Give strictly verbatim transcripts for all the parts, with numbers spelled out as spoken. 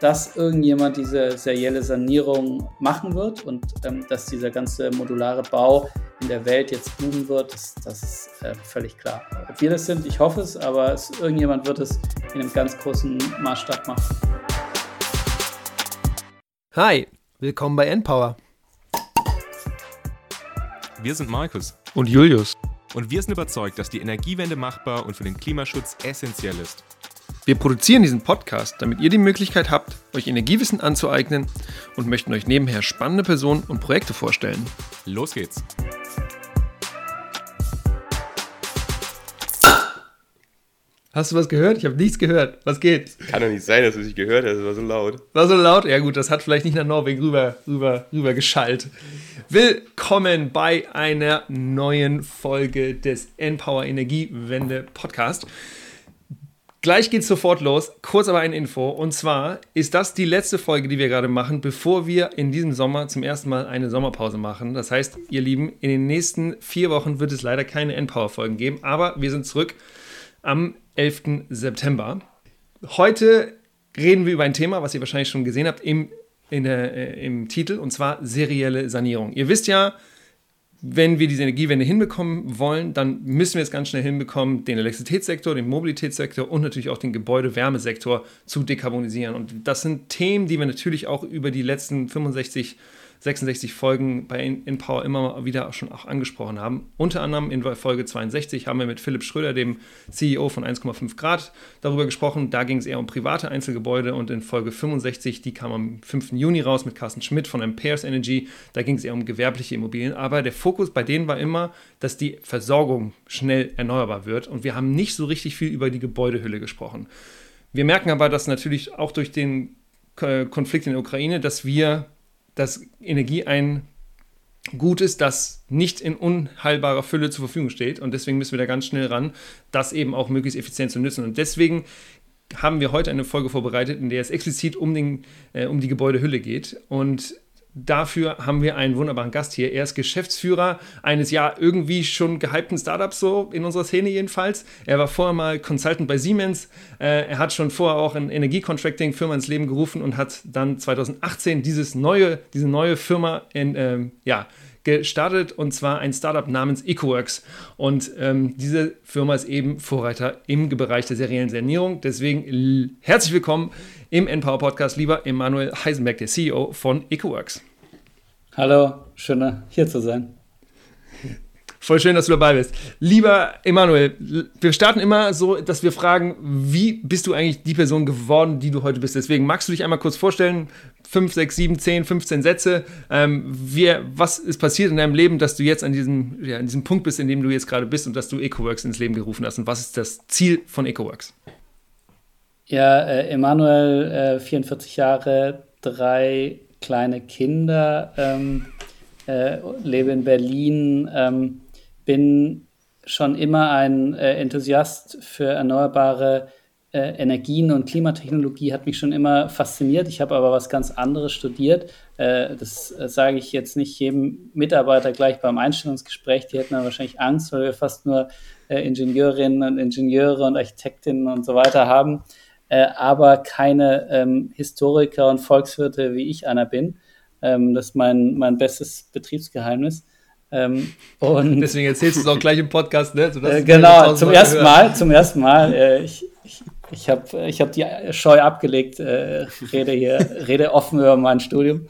dass irgendjemand diese serielle Sanierung machen wird und ähm, dass dieser ganze modulare Bau in der Welt jetzt boomen wird, das, das ist äh, völlig klar. Ob wir das sind, ich hoffe es, aber es, irgendjemand wird es in einem ganz großen Maßstab machen. Hi, willkommen bei Empower. Wir sind Markus und Julius und wir sind überzeugt, dass die Energiewende machbar und für den Klimaschutz essentiell ist. Wir produzieren diesen Podcast, damit ihr die Möglichkeit habt, euch Energiewissen anzueignen und möchten euch nebenher spannende Personen und Projekte vorstellen. Los geht's! Hast du was gehört? Ich habe nichts gehört. Was geht? Kann doch nicht sein, dass du es nicht gehört hast. Das war so laut. War so laut? Ja gut, das hat vielleicht nicht nach Norwegen rüber, rüber, rüber geschallt. Willkommen bei einer neuen Folge des Empower Energiewende Podcast. Gleich geht's sofort los, kurz aber eine Info, und zwar ist das die letzte Folge, die wir gerade machen, bevor wir in diesem Sommer zum ersten Mal eine Sommerpause machen. Das heißt, ihr Lieben, in den nächsten vier Wochen wird es leider keine Empower-Folgen geben, aber wir sind zurück am elften September. Heute reden wir über ein Thema, was ihr wahrscheinlich schon gesehen habt im, in der, äh, im Titel, und zwar serielle Sanierung. Ihr wisst ja, wenn wir diese Energiewende hinbekommen wollen, dann müssen wir es ganz schnell hinbekommen, den Elektrizitätssektor, den Mobilitätssektor und natürlich auch den Gebäude-Wärmesektor zu dekarbonisieren. Und das sind Themen, die wir natürlich auch über die letzten fünfundsechzig, sechsundsechzig Folgen bei Empower immer wieder schon auch angesprochen haben. Unter anderem in Folge zweiundsechzig haben wir mit Philipp Schröder, dem C E O von eins Komma fünf Grad, darüber gesprochen. Da ging es eher um private Einzelgebäude. Und in Folge fünfundsechzig, die kam am fünften Juni raus mit Carsten Schmidt von Ampairs Energy, da ging es eher um gewerbliche Immobilien. Aber der Fokus bei denen war immer, dass die Versorgung schnell erneuerbar wird. Und wir haben nicht so richtig viel über die Gebäudehülle gesprochen. Wir merken aber, dass natürlich auch durch den Konflikt in der Ukraine, dass wir dass Energie ein Gut ist, das nicht in unheilbarer Fülle zur Verfügung steht. Und deswegen müssen wir da ganz schnell ran, das eben auch möglichst effizient zu nutzen. Und deswegen haben wir heute eine Folge vorbereitet, in der es explizit um, den, äh, um die Gebäudehülle geht. Und dafür haben wir einen wunderbaren Gast hier. Er ist Geschäftsführer eines ja irgendwie schon gehypten Startups, so in unserer Szene jedenfalls. Er war vorher mal Consultant bei Siemens. Er hat schon vorher auch eine Energiecontracting-Firma ins Leben gerufen und hat dann zweitausendachtzehn dieses neue, diese neue Firma in, ähm, ja, gestartet, und zwar ein Startup namens EcoWorks. Und ähm, diese Firma ist eben Vorreiter im Bereich der seriellen Sanierung. Deswegen l- herzlich willkommen im Empower Podcast, lieber Emanuel Heisenberg, der C E O von EcoWorks. Hallo, schön hier zu sein. Voll schön, dass du dabei bist. Lieber Emanuel, wir starten immer so, dass wir fragen, wie bist du eigentlich die Person geworden, die du heute bist? Deswegen magst du dich einmal kurz vorstellen, fünf, sechs, sieben, zehn, fünfzehn Sätze. Ähm, wir, was ist passiert in deinem Leben, dass du jetzt an diesem, ja, an diesem Punkt bist, in dem du jetzt gerade bist und dass du EcoWorks ins Leben gerufen hast? Und was ist das Ziel von EcoWorks? Ja, äh, Emanuel, äh, vierundvierzig Jahre, drei kleine Kinder, ähm, äh, lebe in Berlin, ähm, bin schon immer ein äh, Enthusiast für erneuerbare äh, Energien und Klimatechnologie, hat mich schon immer fasziniert. Ich habe aber was ganz anderes studiert. Äh, das äh, sage ich jetzt nicht jedem Mitarbeiter gleich beim Einstellungsgespräch. Die hätten dann wahrscheinlich Angst, weil wir fast nur äh, Ingenieurinnen und Ingenieure und Architektinnen und so weiter haben. Äh, aber keine ähm, Historiker und Volkswirte, wie ich einer bin. Ähm, das ist mein, mein bestes Betriebsgeheimnis. Ähm, und Deswegen erzählst du es auch gleich im Podcast, ne? So, äh, genau, zum ersten Mal, zum ersten Mal. Äh, ich ich, ich habe ich hab die Scheu abgelegt, äh, rede hier, rede offen über mein Studium.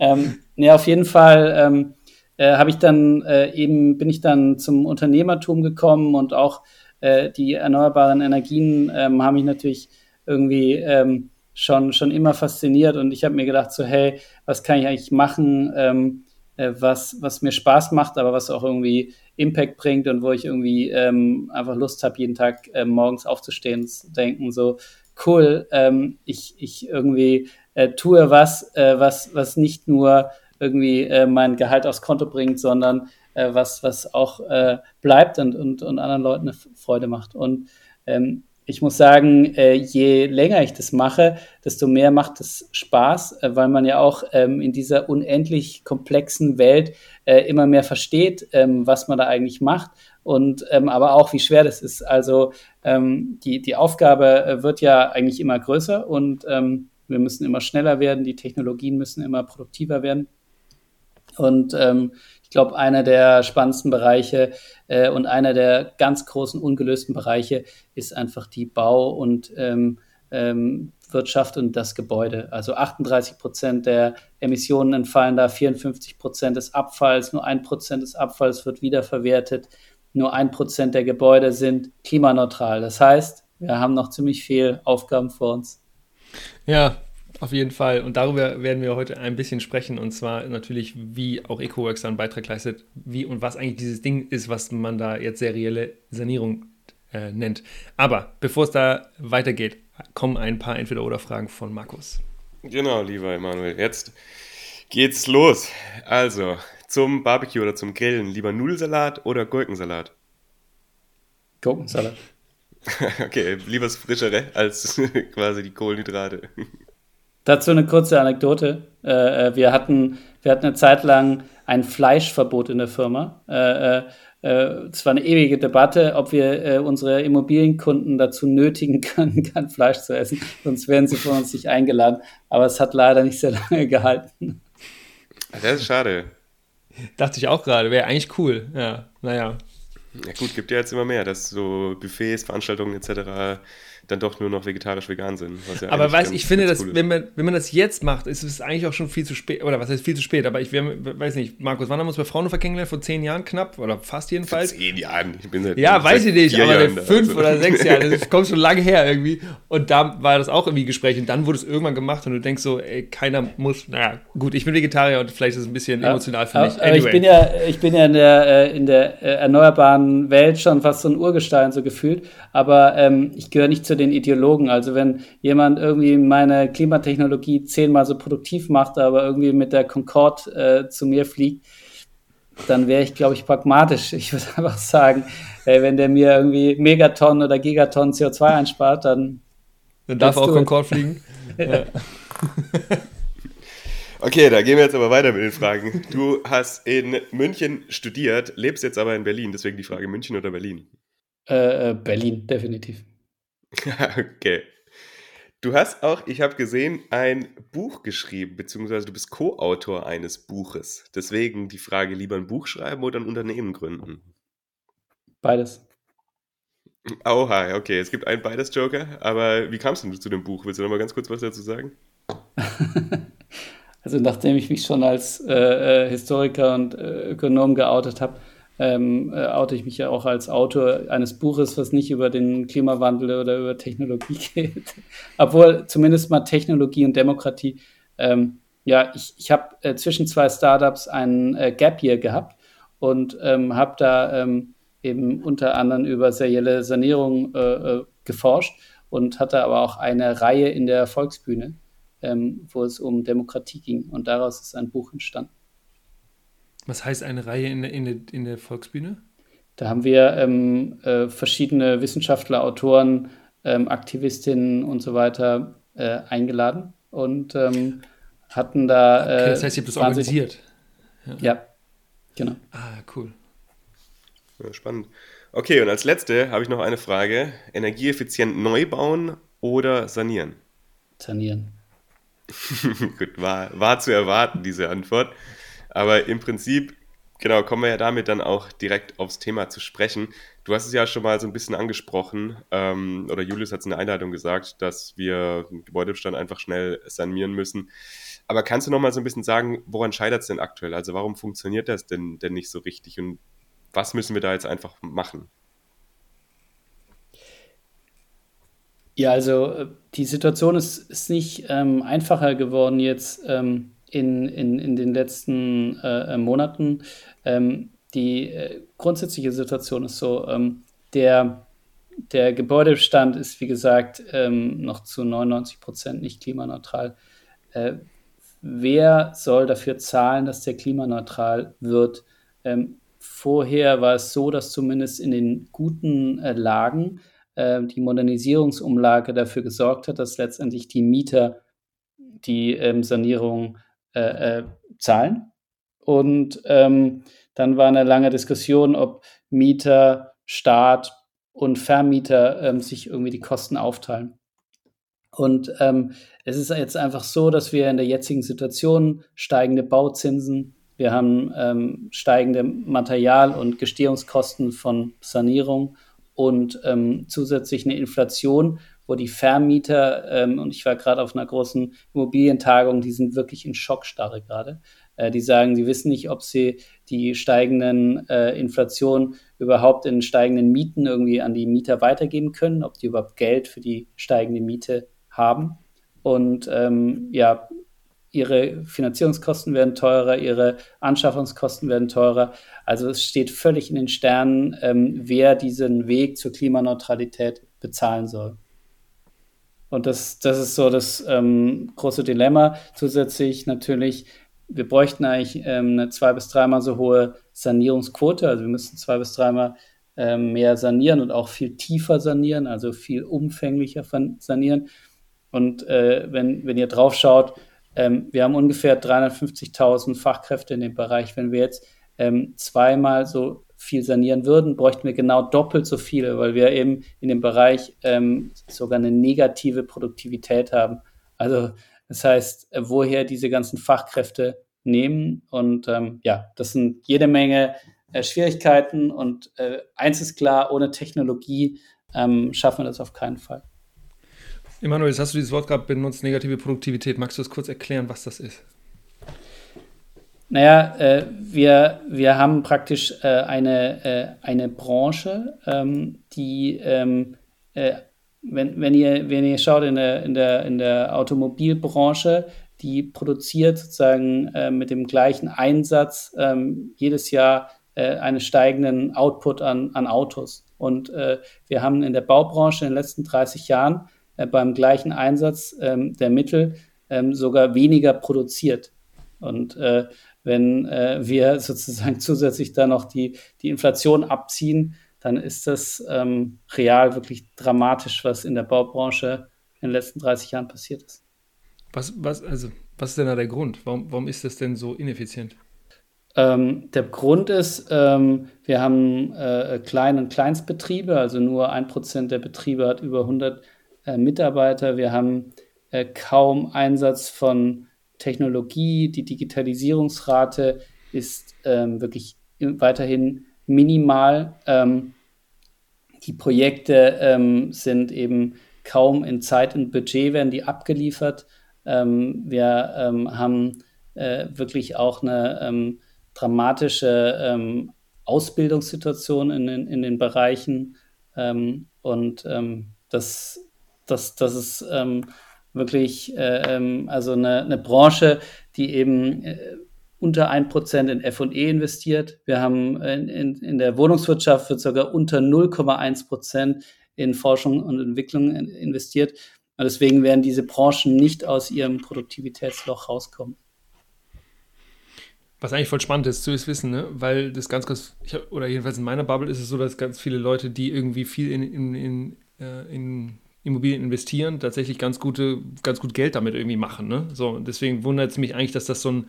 Ähm, ne, auf jeden Fall ähm, äh, habe ich dann äh, eben, bin ich dann zum Unternehmertum gekommen, und auch äh, die erneuerbaren Energien ähm, haben mich natürlich irgendwie ähm, schon, schon immer fasziniert, und ich habe mir gedacht so, hey, was kann ich eigentlich machen, ähm, äh, was, was mir Spaß macht, aber was auch irgendwie Impact bringt und wo ich irgendwie ähm, einfach Lust habe, jeden Tag äh, morgens aufzustehen, zu denken so, cool, ähm, ich, ich irgendwie äh, tue was, äh, was, was nicht nur irgendwie äh, mein Gehalt aufs Konto bringt, sondern äh, was, was auch äh, bleibt und, und, und anderen Leuten eine Freude macht. Und ähm, ich muss sagen, je länger ich das mache, desto mehr macht es Spaß, weil man ja auch in dieser unendlich komplexen Welt immer mehr versteht, was man da eigentlich macht, und aber auch, wie schwer das ist. Also die, die Aufgabe wird ja eigentlich immer größer, und Wir müssen immer schneller werden, die Technologien müssen immer produktiver werden. Und ähm, ich glaube, einer der spannendsten Bereiche äh, und einer der ganz großen ungelösten Bereiche ist einfach die Bau- und ähm, ähm, Wirtschaft und das Gebäude. Also achtunddreißig Prozent der Emissionen entfallen da, vierundfünfzig Prozent des Abfalls, nur ein Prozent des Abfalls wird wiederverwertet, nur ein Prozent der Gebäude sind klimaneutral. Das heißt, wir haben noch ziemlich viel Aufgaben vor uns. Ja, auf jeden Fall. Und darüber werden wir heute ein bisschen sprechen. Und zwar natürlich, wie auch EcoWorks da einen Beitrag leistet, wie und was eigentlich dieses Ding ist, was man da jetzt serielle Sanierung äh, nennt. Aber bevor es da weitergeht, kommen ein paar Entweder-Oder-Fragen von Markus. Genau, lieber Emanuel. Jetzt geht's los. Also, zum Barbecue oder zum Grillen, lieber Nudelsalat oder Gurkensalat? Gurkensalat. Okay, lieber das Frischere als quasi die Kohlenhydrate. Dazu eine kurze Anekdote. Wir hatten, wir hatten eine Zeit lang ein Fleischverbot in der Firma. Es war eine ewige Debatte, ob wir unsere Immobilienkunden dazu nötigen können, kein Fleisch zu essen. Sonst werden sie von uns nicht eingeladen. Aber es hat leider nicht sehr lange gehalten. Das ist schade. Dachte ich auch gerade. Wäre eigentlich cool. Ja, naja. Ja gut, gibt ja jetzt immer mehr, dass so Buffets, Veranstaltungen et cetera dann doch nur noch vegetarisch-vegan sind. Was ja aber weiß ganz, ich finde, dass, cool wenn, man, wenn man das jetzt macht, ist es eigentlich auch schon viel zu spät, oder was heißt viel zu spät, aber ich weiß nicht, Markus, wann haben wir uns bei Fraunhofer kennengelernt? Vor zehn Jahren knapp, oder fast jedenfalls? Vor zehn Jahren, ich bin seit Ja, seit weiß ich nicht, aber Jahren fünf also. Oder sechs Jahre, das kommt schon lange her irgendwie und da war das auch irgendwie Gespräch und dann wurde es irgendwann gemacht und du denkst so, ey, keiner muss, naja, gut, ich bin Vegetarier und vielleicht ist es ein bisschen ja, emotional für mich. Aber anyway. ich bin ja, ich bin ja in der, in der erneuerbaren Welt schon fast so ein Urgestein so gefühlt, aber ähm, ich gehöre nicht zu den Ideologen. Also wenn jemand irgendwie meine Klimatechnologie zehnmal so produktiv macht, aber irgendwie mit der Concorde äh, zu mir fliegt, dann wäre ich, glaube ich, pragmatisch. Ich würde einfach sagen, ey, wenn der mir irgendwie Megatonnen oder Gigatonnen C O zwei einspart, dann... Dann darf auch Concorde fliegen. Ja. Okay, da gehen wir jetzt aber weiter mit den Fragen. Du hast in München studiert, lebst jetzt aber in Berlin. Deswegen die Frage, München oder Berlin? Äh, Berlin, definitiv. Okay. Du hast auch, ich habe gesehen, ein Buch geschrieben, beziehungsweise du bist Co-Autor eines Buches. Deswegen die Frage, lieber ein Buch schreiben oder ein Unternehmen gründen? Beides. Oha, okay. Es gibt einen Beides-Joker, aber wie kamst du zu dem Buch? Willst du noch mal ganz kurz was dazu sagen? Also nachdem ich mich schon als äh, Historiker und äh, Ökonom geoutet habe, Ähm, äh, oute ich mich ja auch als Autor eines Buches, was nicht über den Klimawandel oder über Technologie geht. Obwohl zumindest mal Technologie und Demokratie. Ähm, ja, ich, ich habe äh, zwischen zwei Startups einen äh, Gap Year gehabt und ähm, habe da ähm, eben unter anderem über serielle Sanierung äh, äh, geforscht und hatte aber auch eine Reihe in der Volksbühne, ähm, wo es um Demokratie ging. Und daraus ist ein Buch entstanden. Was heißt eine Reihe in der, in der, in der Volksbühne? Da haben wir ähm, äh, verschiedene Wissenschaftler, Autoren, ähm, Aktivistinnen und so weiter äh, eingeladen und ähm, hatten da... Äh, okay, das heißt, ihr habt das organisiert? Ja. ja, genau. Ah, cool. Ja, spannend. Okay, und als letzte habe ich noch eine Frage. Energieeffizient neu bauen oder sanieren? Sanieren. Gut, war, war zu erwarten, diese Antwort. Aber im Prinzip, genau, kommen wir ja damit dann auch direkt aufs Thema zu sprechen. Du hast es ja schon mal so ein bisschen angesprochen, ähm, oder Julius hat es in der Einleitung gesagt, dass wir den Gebäudebestand einfach schnell sanieren müssen. Aber kannst du noch mal so ein bisschen sagen, woran scheitert es denn aktuell? Also warum funktioniert das denn, denn nicht so richtig und was müssen wir da jetzt einfach machen? Ja, also die Situation ist, ist nicht ähm, einfacher geworden jetzt, ähm In, in, in den letzten äh, Monaten. Ähm, die äh, grundsätzliche Situation ist so, ähm, der, der Gebäudebestand ist, wie gesagt, ähm, noch zu neunundneunzig Prozent nicht klimaneutral. Äh, wer soll dafür zahlen, dass der klimaneutral wird? Ähm, vorher war es so, dass zumindest in den guten äh, Lagen äh, die Modernisierungsumlage dafür gesorgt hat, dass letztendlich die Mieter die ähm, Sanierung Äh, äh, zahlen. Und ähm, dann war eine lange Diskussion, ob Mieter, Staat und Vermieter ähm, sich irgendwie die Kosten aufteilen. Und ähm, es ist jetzt einfach so, dass wir in der jetzigen Situation steigende Bauzinsen, wir haben ähm, steigende Material- und Gestehungskosten von Sanierung und ähm, zusätzlich eine Inflation, wo die Vermieter, ähm, und ich war gerade auf einer großen Immobilientagung, die sind wirklich in Schockstarre gerade. Äh, die sagen, sie wissen nicht, ob sie die steigenden äh, Inflation überhaupt in steigenden Mieten irgendwie an die Mieter weitergeben können, ob die überhaupt Geld für die steigende Miete haben. Und ähm, ja, ihre Finanzierungskosten werden teurer, ihre Anschaffungskosten werden teurer. Also es steht völlig in den Sternen, ähm, wer diesen Weg zur Klimaneutralität bezahlen soll. Und das, das ist so das ähm, große Dilemma. Zusätzlich natürlich, wir bräuchten eigentlich ähm, eine zwei- bis dreimal so hohe Sanierungsquote. Also wir müssen zwei- bis dreimal ähm, mehr sanieren und auch viel tiefer sanieren, also viel umfänglicher sanieren. Und äh, wenn, wenn ihr drauf schaut, ähm, wir haben ungefähr dreihundertfünfzigtausend Fachkräfte in dem Bereich. Wenn wir jetzt ähm, zweimal so viel sanieren würden, bräuchten wir genau doppelt so viele, weil wir eben in dem Bereich ähm, sogar eine negative Produktivität haben. Also das heißt, woher diese ganzen Fachkräfte nehmen. Und ähm, ja, das sind jede Menge äh, Schwierigkeiten. Und äh, eins ist klar, ohne Technologie ähm, schaffen wir das auf keinen Fall. Emanuel, jetzt hast du dieses Wort gerade benutzt, negative Produktivität. Magst du das kurz erklären, was das ist? Naja, äh, wir, wir haben praktisch äh, eine, äh, eine Branche, ähm, die, ähm, äh, wenn, wenn, ihr, wenn ihr schaut in der, in der, in der Automobilbranche, die produziert sozusagen äh, mit dem gleichen Einsatz äh, jedes Jahr äh, einen steigenden Output an, an Autos. Und äh, wir haben in der Baubranche in den letzten dreißig Jahren äh, beim gleichen Einsatz äh, der Mittel äh, sogar weniger produziert. Und äh, wenn äh, wir sozusagen zusätzlich dann noch die, die Inflation abziehen, dann ist das ähm, real wirklich dramatisch, was in der Baubranche in den letzten dreißig Jahren passiert ist. Was, was, also, was ist denn da der Grund? Warum, warum ist das denn so ineffizient? Ähm, der Grund ist, ähm, wir haben äh, Klein- und Kleinstbetriebe, also nur ein Prozent der Betriebe hat über hundert äh, Mitarbeiter. Wir haben äh, kaum Einsatz von Technologie, die Digitalisierungsrate ist ähm, wirklich weiterhin minimal. Ähm, die Projekte ähm, sind eben kaum in Zeit und Budget, werden die abgeliefert. Ähm, wir ähm, haben äh, wirklich auch eine ähm, dramatische ähm, Ausbildungssituation in den, in den Bereichen. Ähm, und ähm, das, das, das ist... Ähm, wirklich ähm, also eine, eine Branche, die eben äh, unter ein Prozent in F und E investiert. Wir haben in, in, in der Wohnungswirtschaft wird sogar unter null Komma eins Prozent in Forschung und Entwicklung in, investiert. Und deswegen werden diese Branchen nicht aus ihrem Produktivitätsloch rauskommen. Was eigentlich voll spannend ist, zu wissen, ne? Weil das ganz, ganz, ich hab, oder jedenfalls in meiner Bubble ist es so, dass ganz viele Leute, die irgendwie viel in, in, in, äh, in Immobilien investieren, tatsächlich ganz gute, ganz gut Geld damit irgendwie machen. Ne? So, deswegen wundert es mich eigentlich, dass das so ein,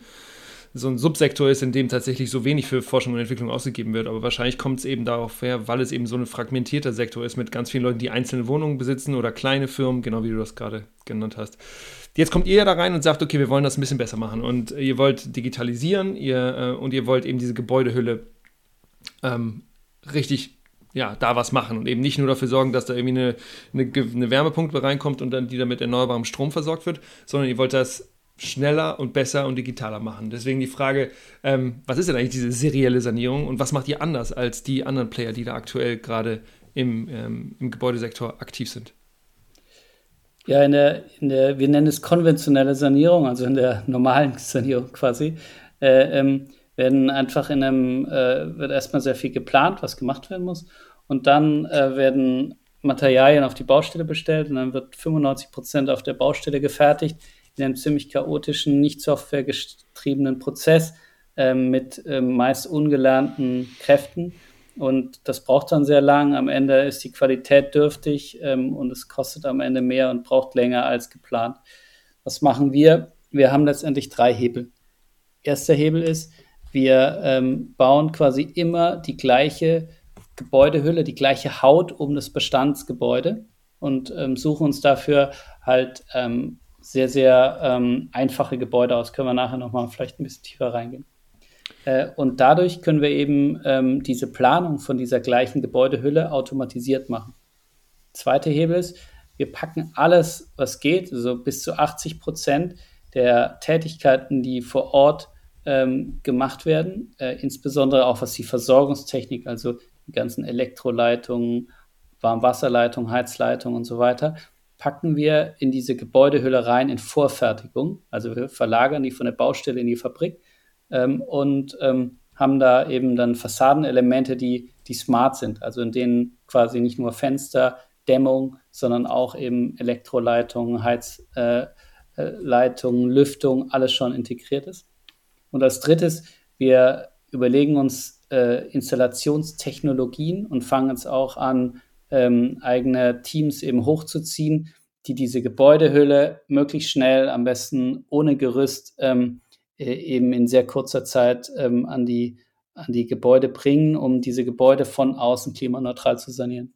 so ein Subsektor ist, in dem tatsächlich so wenig für Forschung und Entwicklung ausgegeben wird. Aber wahrscheinlich kommt es eben darauf her, weil es eben so ein fragmentierter Sektor ist mit ganz vielen Leuten, die einzelne Wohnungen besitzen oder kleine Firmen, genau wie du das gerade genannt hast. Jetzt kommt ihr ja da rein und sagt, okay, wir wollen das ein bisschen besser machen und ihr wollt digitalisieren ihr, und ihr wollt eben diese Gebäudehülle ähm, richtig ja, da was machen und eben nicht nur dafür sorgen, dass da irgendwie eine, eine, eine Wärmepunkte reinkommt und dann die damit erneuerbarem Strom versorgt wird, sondern ihr wollt das schneller und besser und digitaler machen. Deswegen die Frage, ähm, was ist denn eigentlich diese serielle Sanierung und was macht ihr anders als die anderen Player, die da aktuell gerade im, ähm, im Gebäudesektor aktiv sind? Ja, in der, in der, wir nennen es konventionelle Sanierung, also in der normalen Sanierung quasi, äh, ähm, werden einfach in einem, äh, wird erstmal sehr viel geplant, was gemacht werden muss. Und dann äh, werden Materialien auf die Baustelle bestellt und dann wird fünfundneunzig Prozent auf der Baustelle gefertigt in einem ziemlich chaotischen, nicht softwaregetriebenen Prozess äh, mit äh, meist ungelernten Kräften. Und das braucht dann sehr lang. Am Ende ist die Qualität dürftig ähm, und es kostet am Ende mehr und braucht länger als geplant. Was machen wir? Wir haben letztendlich drei Hebel. Erster Hebel ist, wir ähm, bauen quasi immer die gleiche Gebäudehülle, die gleiche Haut um das Bestandsgebäude und ähm, suchen uns dafür halt ähm, sehr, sehr ähm, einfache Gebäude aus. Können wir nachher nochmal vielleicht ein bisschen tiefer reingehen. Äh, und dadurch können wir eben ähm, diese Planung von dieser gleichen Gebäudehülle automatisiert machen. Zweiter Hebel ist, wir packen alles, was geht, also bis zu achtzig Prozent der Tätigkeiten, die vor Ort ähm, gemacht werden, äh, insbesondere auch was die Versorgungstechnik, also die ganzen Elektroleitungen, Warmwasserleitungen, Heizleitungen und so weiter, packen wir in diese Gebäudehülle rein in Vorfertigung. Also wir verlagern die von der Baustelle in die Fabrik ähm, und ähm, haben da eben dann Fassadenelemente, die, die smart sind, also in denen quasi nicht nur Fenster, Dämmung, sondern auch eben Elektroleitungen, Heizleitungen, äh, Lüftung, alles schon integriert ist. Und als drittes, wir überlegen uns äh, Installationstechnologien und fangen jetzt auch an, ähm, eigene Teams eben hochzuziehen, die diese Gebäudehülle möglichst schnell, am besten ohne Gerüst, ähm, äh, eben in sehr kurzer Zeit ähm, an die, an die Gebäude bringen, um diese Gebäude von außen klimaneutral zu sanieren.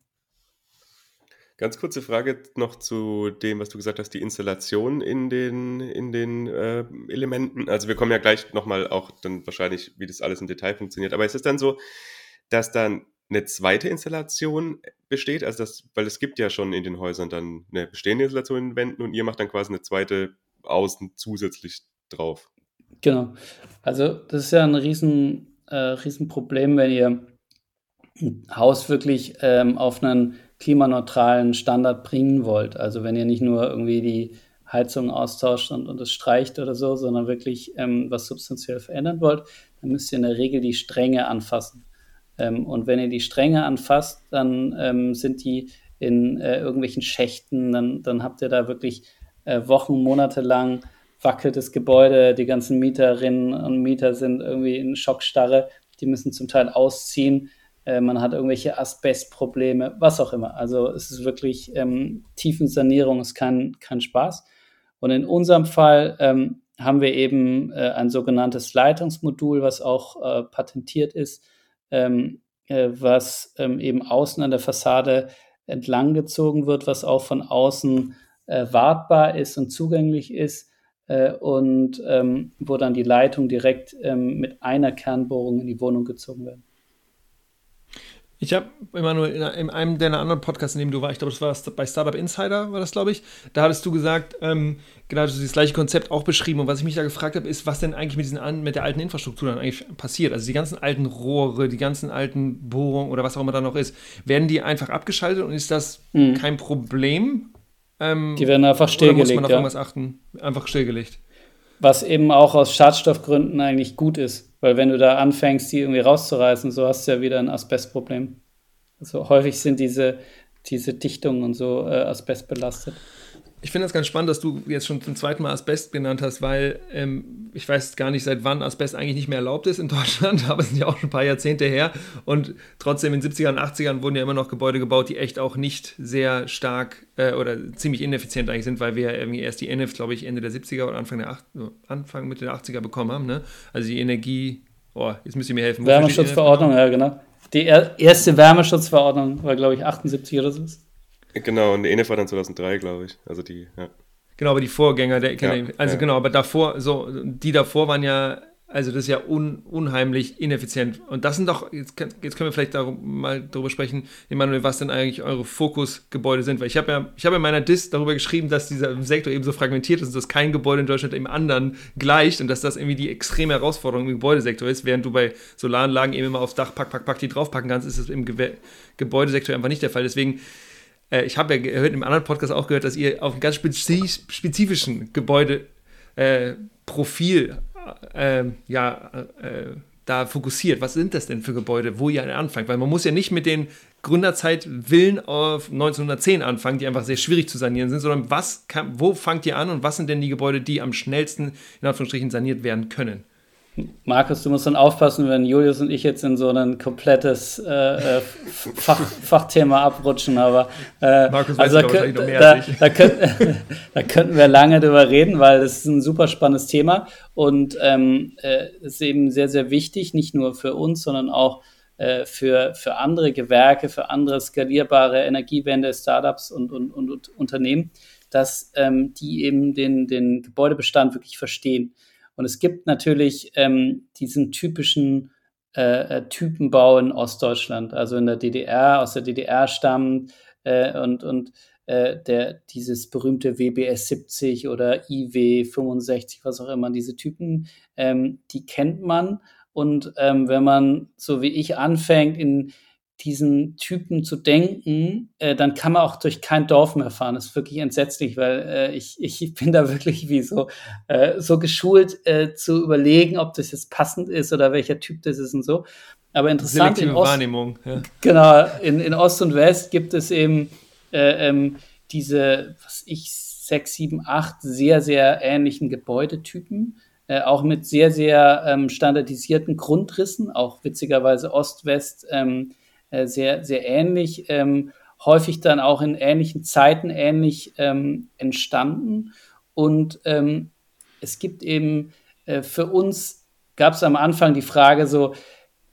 Ganz kurze Frage noch zu dem, was du gesagt hast, die Installation in den, in den äh, Elementen. Also wir kommen ja gleich nochmal auch dann wahrscheinlich, wie das alles im Detail funktioniert. Aber ist es dann so, dass dann eine zweite Installation besteht? Also das, weil es gibt ja schon in den Häusern dann eine bestehende Installation in den Wänden und ihr macht dann quasi eine zweite außen zusätzlich drauf. Genau. Also das ist ja ein riesen, äh, riesen Problem, wenn ihr ein Haus wirklich ähm, auf einen klimaneutralen Standard bringen wollt. Also wenn ihr nicht nur irgendwie die Heizung austauscht und, und es streicht oder so, sondern wirklich ähm, was substanziell verändern wollt, dann müsst ihr in der Regel die Stränge anfassen. Ähm, und wenn ihr die Stränge anfasst, dann ähm, sind die in äh, irgendwelchen Schächten, dann, dann habt ihr da wirklich äh, Wochen, Monate lang wackelt das Gebäude, die ganzen Mieterinnen und Mieter sind irgendwie in Schockstarre, die müssen zum Teil ausziehen, man hat irgendwelche Asbestprobleme, was auch immer. Also es ist wirklich, ähm, Tiefensanierung ist kein, kein Spaß. Und in unserem Fall ähm, haben wir eben äh, ein sogenanntes Leitungsmodul, was auch äh, patentiert ist, ähm, äh, was ähm, eben außen an der Fassade entlang gezogen wird, was auch von außen äh, wartbar ist und zugänglich ist äh, und ähm, wo dann die Leitung direkt ähm, mit einer Kernbohrung in die Wohnung gezogen wird. Ich habe, Emanuel, in einem deiner anderen Podcasts, in dem du warst, ich glaube, das war bei Startup Insider, war das, glaube ich, da hattest du gesagt, ähm, genau, du hast das gleiche Konzept auch beschrieben. Und was ich mich da gefragt habe, ist, was denn eigentlich mit, diesen, mit der alten Infrastruktur dann eigentlich passiert? Also die ganzen alten Rohre, die ganzen alten Bohrungen oder was auch immer da noch ist, werden die einfach abgeschaltet und ist das mhm. kein Problem? Ähm, die werden einfach stillgelegt, oder muss man auf ja. irgendwas achten? Einfach stillgelegt. Was eben auch aus Schadstoffgründen eigentlich gut ist. Weil wenn du da anfängst, die irgendwie rauszureißen, so hast du ja wieder ein Asbestproblem. Also häufig sind diese, diese Dichtungen und so äh, asbestbelastet. Ich finde das ganz spannend, dass du jetzt schon zum zweiten Mal Asbest genannt hast, weil ähm, ich weiß gar nicht, seit wann Asbest eigentlich nicht mehr erlaubt ist in Deutschland, aber es sind ja auch schon ein paar Jahrzehnte her. Und trotzdem in den siebzigern und achtzigern wurden ja immer noch Gebäude gebaut, die echt auch nicht sehr stark äh, oder ziemlich ineffizient eigentlich sind, weil wir ja irgendwie erst die E N E V, glaube ich, Ende der siebziger oder Anfang, der acht, Anfang Mitte der achtziger bekommen haben. Ne? Also die Energie, oh, jetzt müsst ihr mir helfen. Wärmeschutzverordnung, ja genau. Die er- erste Wärmeschutzverordnung war, glaube ich, achtundsiebzig oder so. Genau, und die E N E V war dann zweitausenddrei, glaube ich. Also die, ja. Genau, aber die Vorgänger, der, ja, also ja. genau, aber davor, so, die davor waren ja, also das ist ja un, unheimlich ineffizient. Und das sind doch, jetzt, jetzt können wir vielleicht darum, mal darüber sprechen, Emanuel, was denn eigentlich eure Fokusgebäude sind. Weil ich habe ja, ich habe in meiner D I S darüber geschrieben, dass dieser Sektor eben so fragmentiert ist und dass kein Gebäude in Deutschland dem anderen gleicht und dass das irgendwie die extreme Herausforderung im Gebäudesektor ist. Während du bei Solaranlagen eben immer aufs Dach pack, pack, pack, die draufpacken kannst, ist das im Gew- Gebäudesektor einfach nicht der Fall. Deswegen, ich habe ja gehört, im anderen Podcast auch gehört, dass ihr auf einem ganz spezifischen Gebäudeprofil äh, äh, ja, äh, da fokussiert. Was sind das denn für Gebäude, wo ihr anfangt? Weil man muss ja nicht mit den Gründerzeitvillen auf neunzehnhundertzehn anfangen, die einfach sehr schwierig zu sanieren sind, sondern was kann, wo fangt ihr an und was sind denn die Gebäude, die am schnellsten in Anführungsstrichen saniert werden können? Markus, du musst dann aufpassen, wenn Julius und ich jetzt in so ein komplettes äh, Fach, Fachthema abrutschen, aber äh, Markus also weiß könnt, noch mehr da, als ich. Da, könnt, da könnten wir lange drüber reden, weil das ist ein super spannendes Thema und ähm, äh, ist eben sehr, sehr wichtig, nicht nur für uns, sondern auch äh, für, für andere Gewerke, für andere skalierbare Energiewende, Startups und, und, und, und Unternehmen, dass ähm, die eben den, den Gebäudebestand wirklich verstehen. Und es gibt natürlich ähm, diesen typischen äh, Typenbau in Ostdeutschland, also in der D D R, aus der D D R stammt äh, und, und äh, der, dieses berühmte W B S siebzig oder I W fünfundsechzig, was auch immer, diese Typen, ähm, die kennt man. Und ähm, wenn man, so wie ich, anfängt, in diesen Typen zu denken, äh, dann kann man auch durch kein Dorf mehr fahren. Das ist wirklich entsetzlich, weil äh, ich, ich bin da wirklich wie so, äh, so geschult äh, zu überlegen, ob das jetzt passend ist oder welcher Typ das ist und so. Aber interessant, selektive in Ost, Wahrnehmung, ja. Genau, in, in Ost und West gibt es eben äh, ähm, diese, was ich, sechs, sieben, acht sehr, sehr ähnlichen Gebäudetypen. Äh, auch mit sehr, sehr ähm, standardisierten Grundrissen, auch witzigerweise Ost-West ähm, äh, sehr, sehr ähnlich, ähm, häufig dann auch in ähnlichen Zeiten ähnlich ähm, entstanden. Und ähm, es gibt eben, äh, für uns gab es am Anfang die Frage so,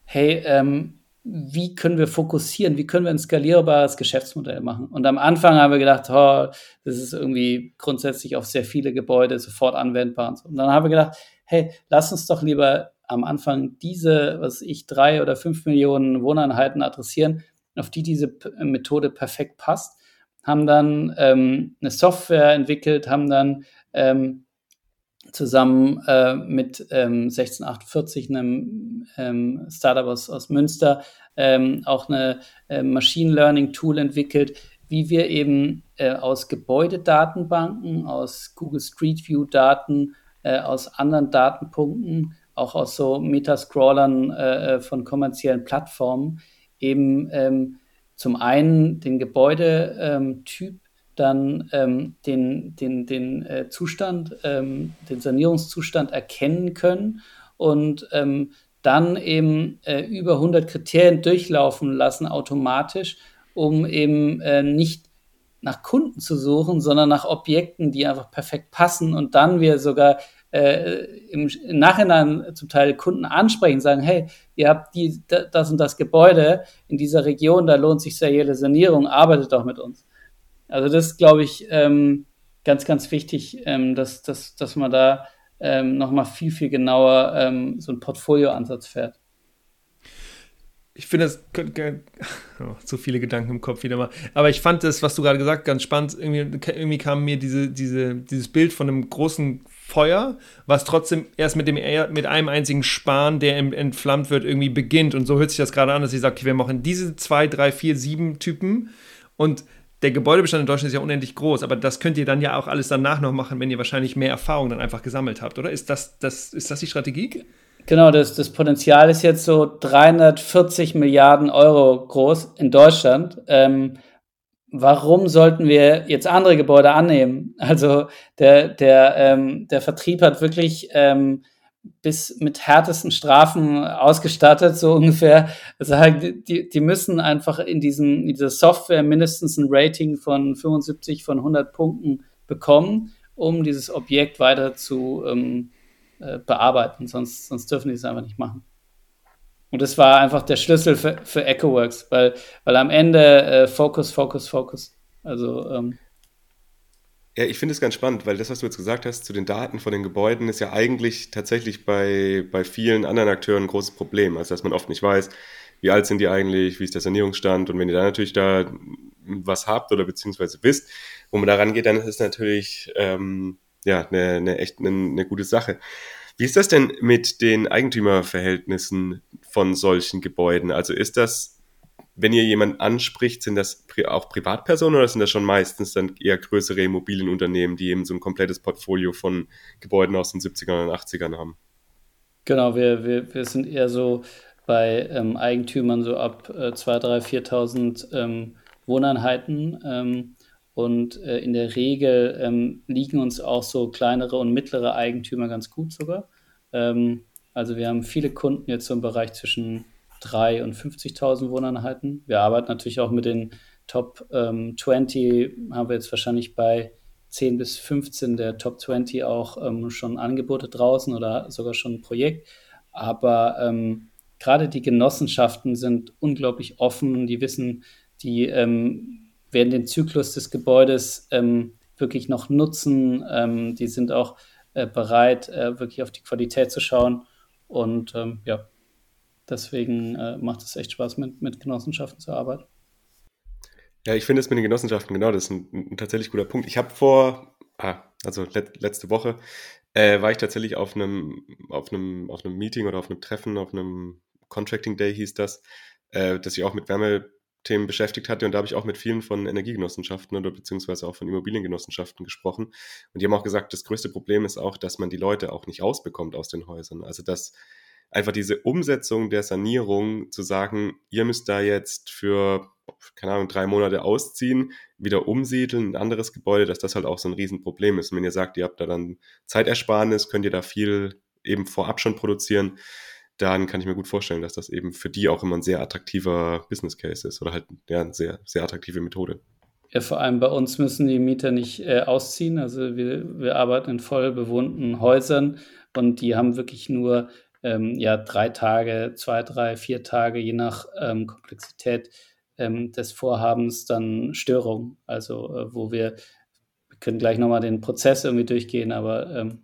hey, ähm, wie können wir fokussieren, wie können wir ein skalierbares Geschäftsmodell machen? Und am Anfang haben wir gedacht, oh, das ist irgendwie grundsätzlich auf sehr viele Gebäude sofort anwendbar. Und so. Und dann haben wir gedacht, hey, lass uns doch lieber am Anfang diese, was ich, drei oder fünf Millionen Wohneinheiten adressieren, auf die diese Methode perfekt passt. Haben dann ähm, eine Software entwickelt, haben dann ähm, zusammen äh, mit ähm, sechzehn achtundvierzig, einem ähm, Startup aus, aus Münster, ähm, auch eine äh, Machine Learning Tool entwickelt, wie wir eben äh, aus Gebäudedatenbanken, aus Google Street View Daten, äh, aus anderen Datenpunkten, auch aus so Metascrollern äh, von kommerziellen Plattformen eben ähm, zum einen den Gebäudetyp, ähm, dann ähm, den, den, den äh, Zustand, ähm, den Sanierungszustand erkennen können und ähm, dann eben äh, über hundert Kriterien durchlaufen lassen automatisch, um eben äh, nicht nach Kunden zu suchen, sondern nach Objekten, die einfach perfekt passen und dann wir sogar äh, im Nachhinein zum Teil Kunden ansprechen, sagen, hey, ihr habt die, das und das Gebäude in dieser Region, da lohnt sich serielle Sanierung, arbeitet doch mit uns. Also das ist, glaube ich, ähm, ganz, ganz wichtig, ähm, dass, dass, dass man da ähm, nochmal viel, viel genauer ähm, so einen Portfolioansatz fährt. Ich finde das, oh, zu viele Gedanken im Kopf wieder mal, aber ich fand das, was du gerade gesagt hast, ganz spannend. Irgendwie, irgendwie kam mir diese, diese, dieses Bild von einem großen Feuer, was trotzdem erst mit, dem, mit einem einzigen Span, der entflammt wird, irgendwie beginnt. Und so hört sich das gerade an, dass ich sage, okay, wir machen diese zwei, drei, vier, sieben Typen und der Gebäudebestand in Deutschland ist ja unendlich groß, aber das könnt ihr dann ja auch alles danach noch machen, wenn ihr wahrscheinlich mehr Erfahrung dann einfach gesammelt habt, oder? Ist das, das, ist das die Strategie? Genau, das, das Potenzial ist jetzt so dreihundertvierzig Milliarden Euro groß in Deutschland. Ähm, warum sollten wir jetzt andere Gebäude annehmen? Also der, der, ähm, der Vertrieb hat wirklich ähm, bis mit härtesten Strafen ausgestattet, so ungefähr. Also die, die müssen einfach in, diesen, in dieser Software mindestens ein Rating von fünfundsiebzig von hundert Punkten bekommen, um dieses Objekt weiter zu ähm, äh, bearbeiten. Sonst, sonst dürfen die es einfach nicht machen. Und das war einfach der Schlüssel für, für EcoWorks, weil, weil am Ende äh, Fokus, Fokus, Fokus. Also ähm, Ja, ich finde es ganz spannend, weil das, was du jetzt gesagt hast zu den Daten von den Gebäuden, ist ja eigentlich tatsächlich bei, bei vielen anderen Akteuren ein großes Problem. Also, dass man oft nicht weiß, wie alt sind die eigentlich, wie ist der Sanierungsstand. Und wenn ihr da natürlich da was habt oder beziehungsweise wisst, wo man da rangeht, dann ist es natürlich ähm, ja, eine, eine echt eine, eine gute Sache. Wie ist das denn mit den Eigentümerverhältnissen von solchen Gebäuden? Also ist das, wenn ihr jemanden anspricht, sind das auch Privatpersonen oder sind das schon meistens dann eher größere Immobilienunternehmen, die eben so ein komplettes Portfolio von Gebäuden aus den siebzigern und achtzigern haben? Genau, wir, wir, wir sind eher so bei ähm, Eigentümern so ab äh, zweitausend, dreitausend, viertausend ähm, Wohneinheiten ähm, und äh, in der Regel ähm, liegen uns auch so kleinere und mittlere Eigentümer ganz gut sogar. Ähm, also wir haben viele Kunden jetzt so im Bereich zwischen drei und fünfzigtausend Wohneinheiten. Wir arbeiten natürlich auch mit den Top ähm, zwanzig, haben wir jetzt wahrscheinlich bei zehn bis fünfzehn der Top zwanzig auch ähm, schon Angebote draußen oder sogar schon ein Projekt. Aber ähm, gerade die Genossenschaften sind unglaublich offen. Die wissen, die ähm, werden den Zyklus des Gebäudes ähm, wirklich noch nutzen. Ähm, die sind auch äh, bereit, äh, wirklich auf die Qualität zu schauen. Und ähm, ja, deswegen äh, macht es echt Spaß, mit, mit Genossenschaften zu arbeiten. Ja, ich finde es mit den Genossenschaften, genau, das ist ein, ein tatsächlich guter Punkt. Ich habe vor, ah, also let, letzte Woche, äh, war ich tatsächlich auf einem, auf einem, auf einem Meeting oder auf einem Treffen, auf einem Contracting Day hieß das, äh, dass ich auch mit Wärmethemen beschäftigt hatte, und da habe ich auch mit vielen von Energiegenossenschaften oder beziehungsweise auch von Immobiliengenossenschaften gesprochen, und die haben auch gesagt, das größte Problem ist auch, dass man die Leute auch nicht rausbekommt aus den Häusern. Also dass einfach diese Umsetzung der Sanierung, zu sagen, ihr müsst da jetzt für, keine Ahnung, drei Monate ausziehen, wieder umsiedeln, ein anderes Gebäude, dass das halt auch so ein Riesenproblem ist. Und wenn ihr sagt, ihr habt da dann Zeitersparnis, könnt ihr da viel eben vorab schon produzieren, dann kann ich mir gut vorstellen, dass das eben für die auch immer ein sehr attraktiver Business Case ist oder halt ja, eine sehr, sehr attraktive Methode. Ja, vor allem bei uns müssen die Mieter nicht äh, ausziehen. Also wir, wir arbeiten in voll bewohnten Häusern, und die haben wirklich nur ähm, ja, drei Tage, zwei, drei, vier Tage, je nach ähm, Komplexität des Vorhabens dann Störung. Also wo wir, wir können gleich nochmal den Prozess irgendwie durchgehen, aber ähm,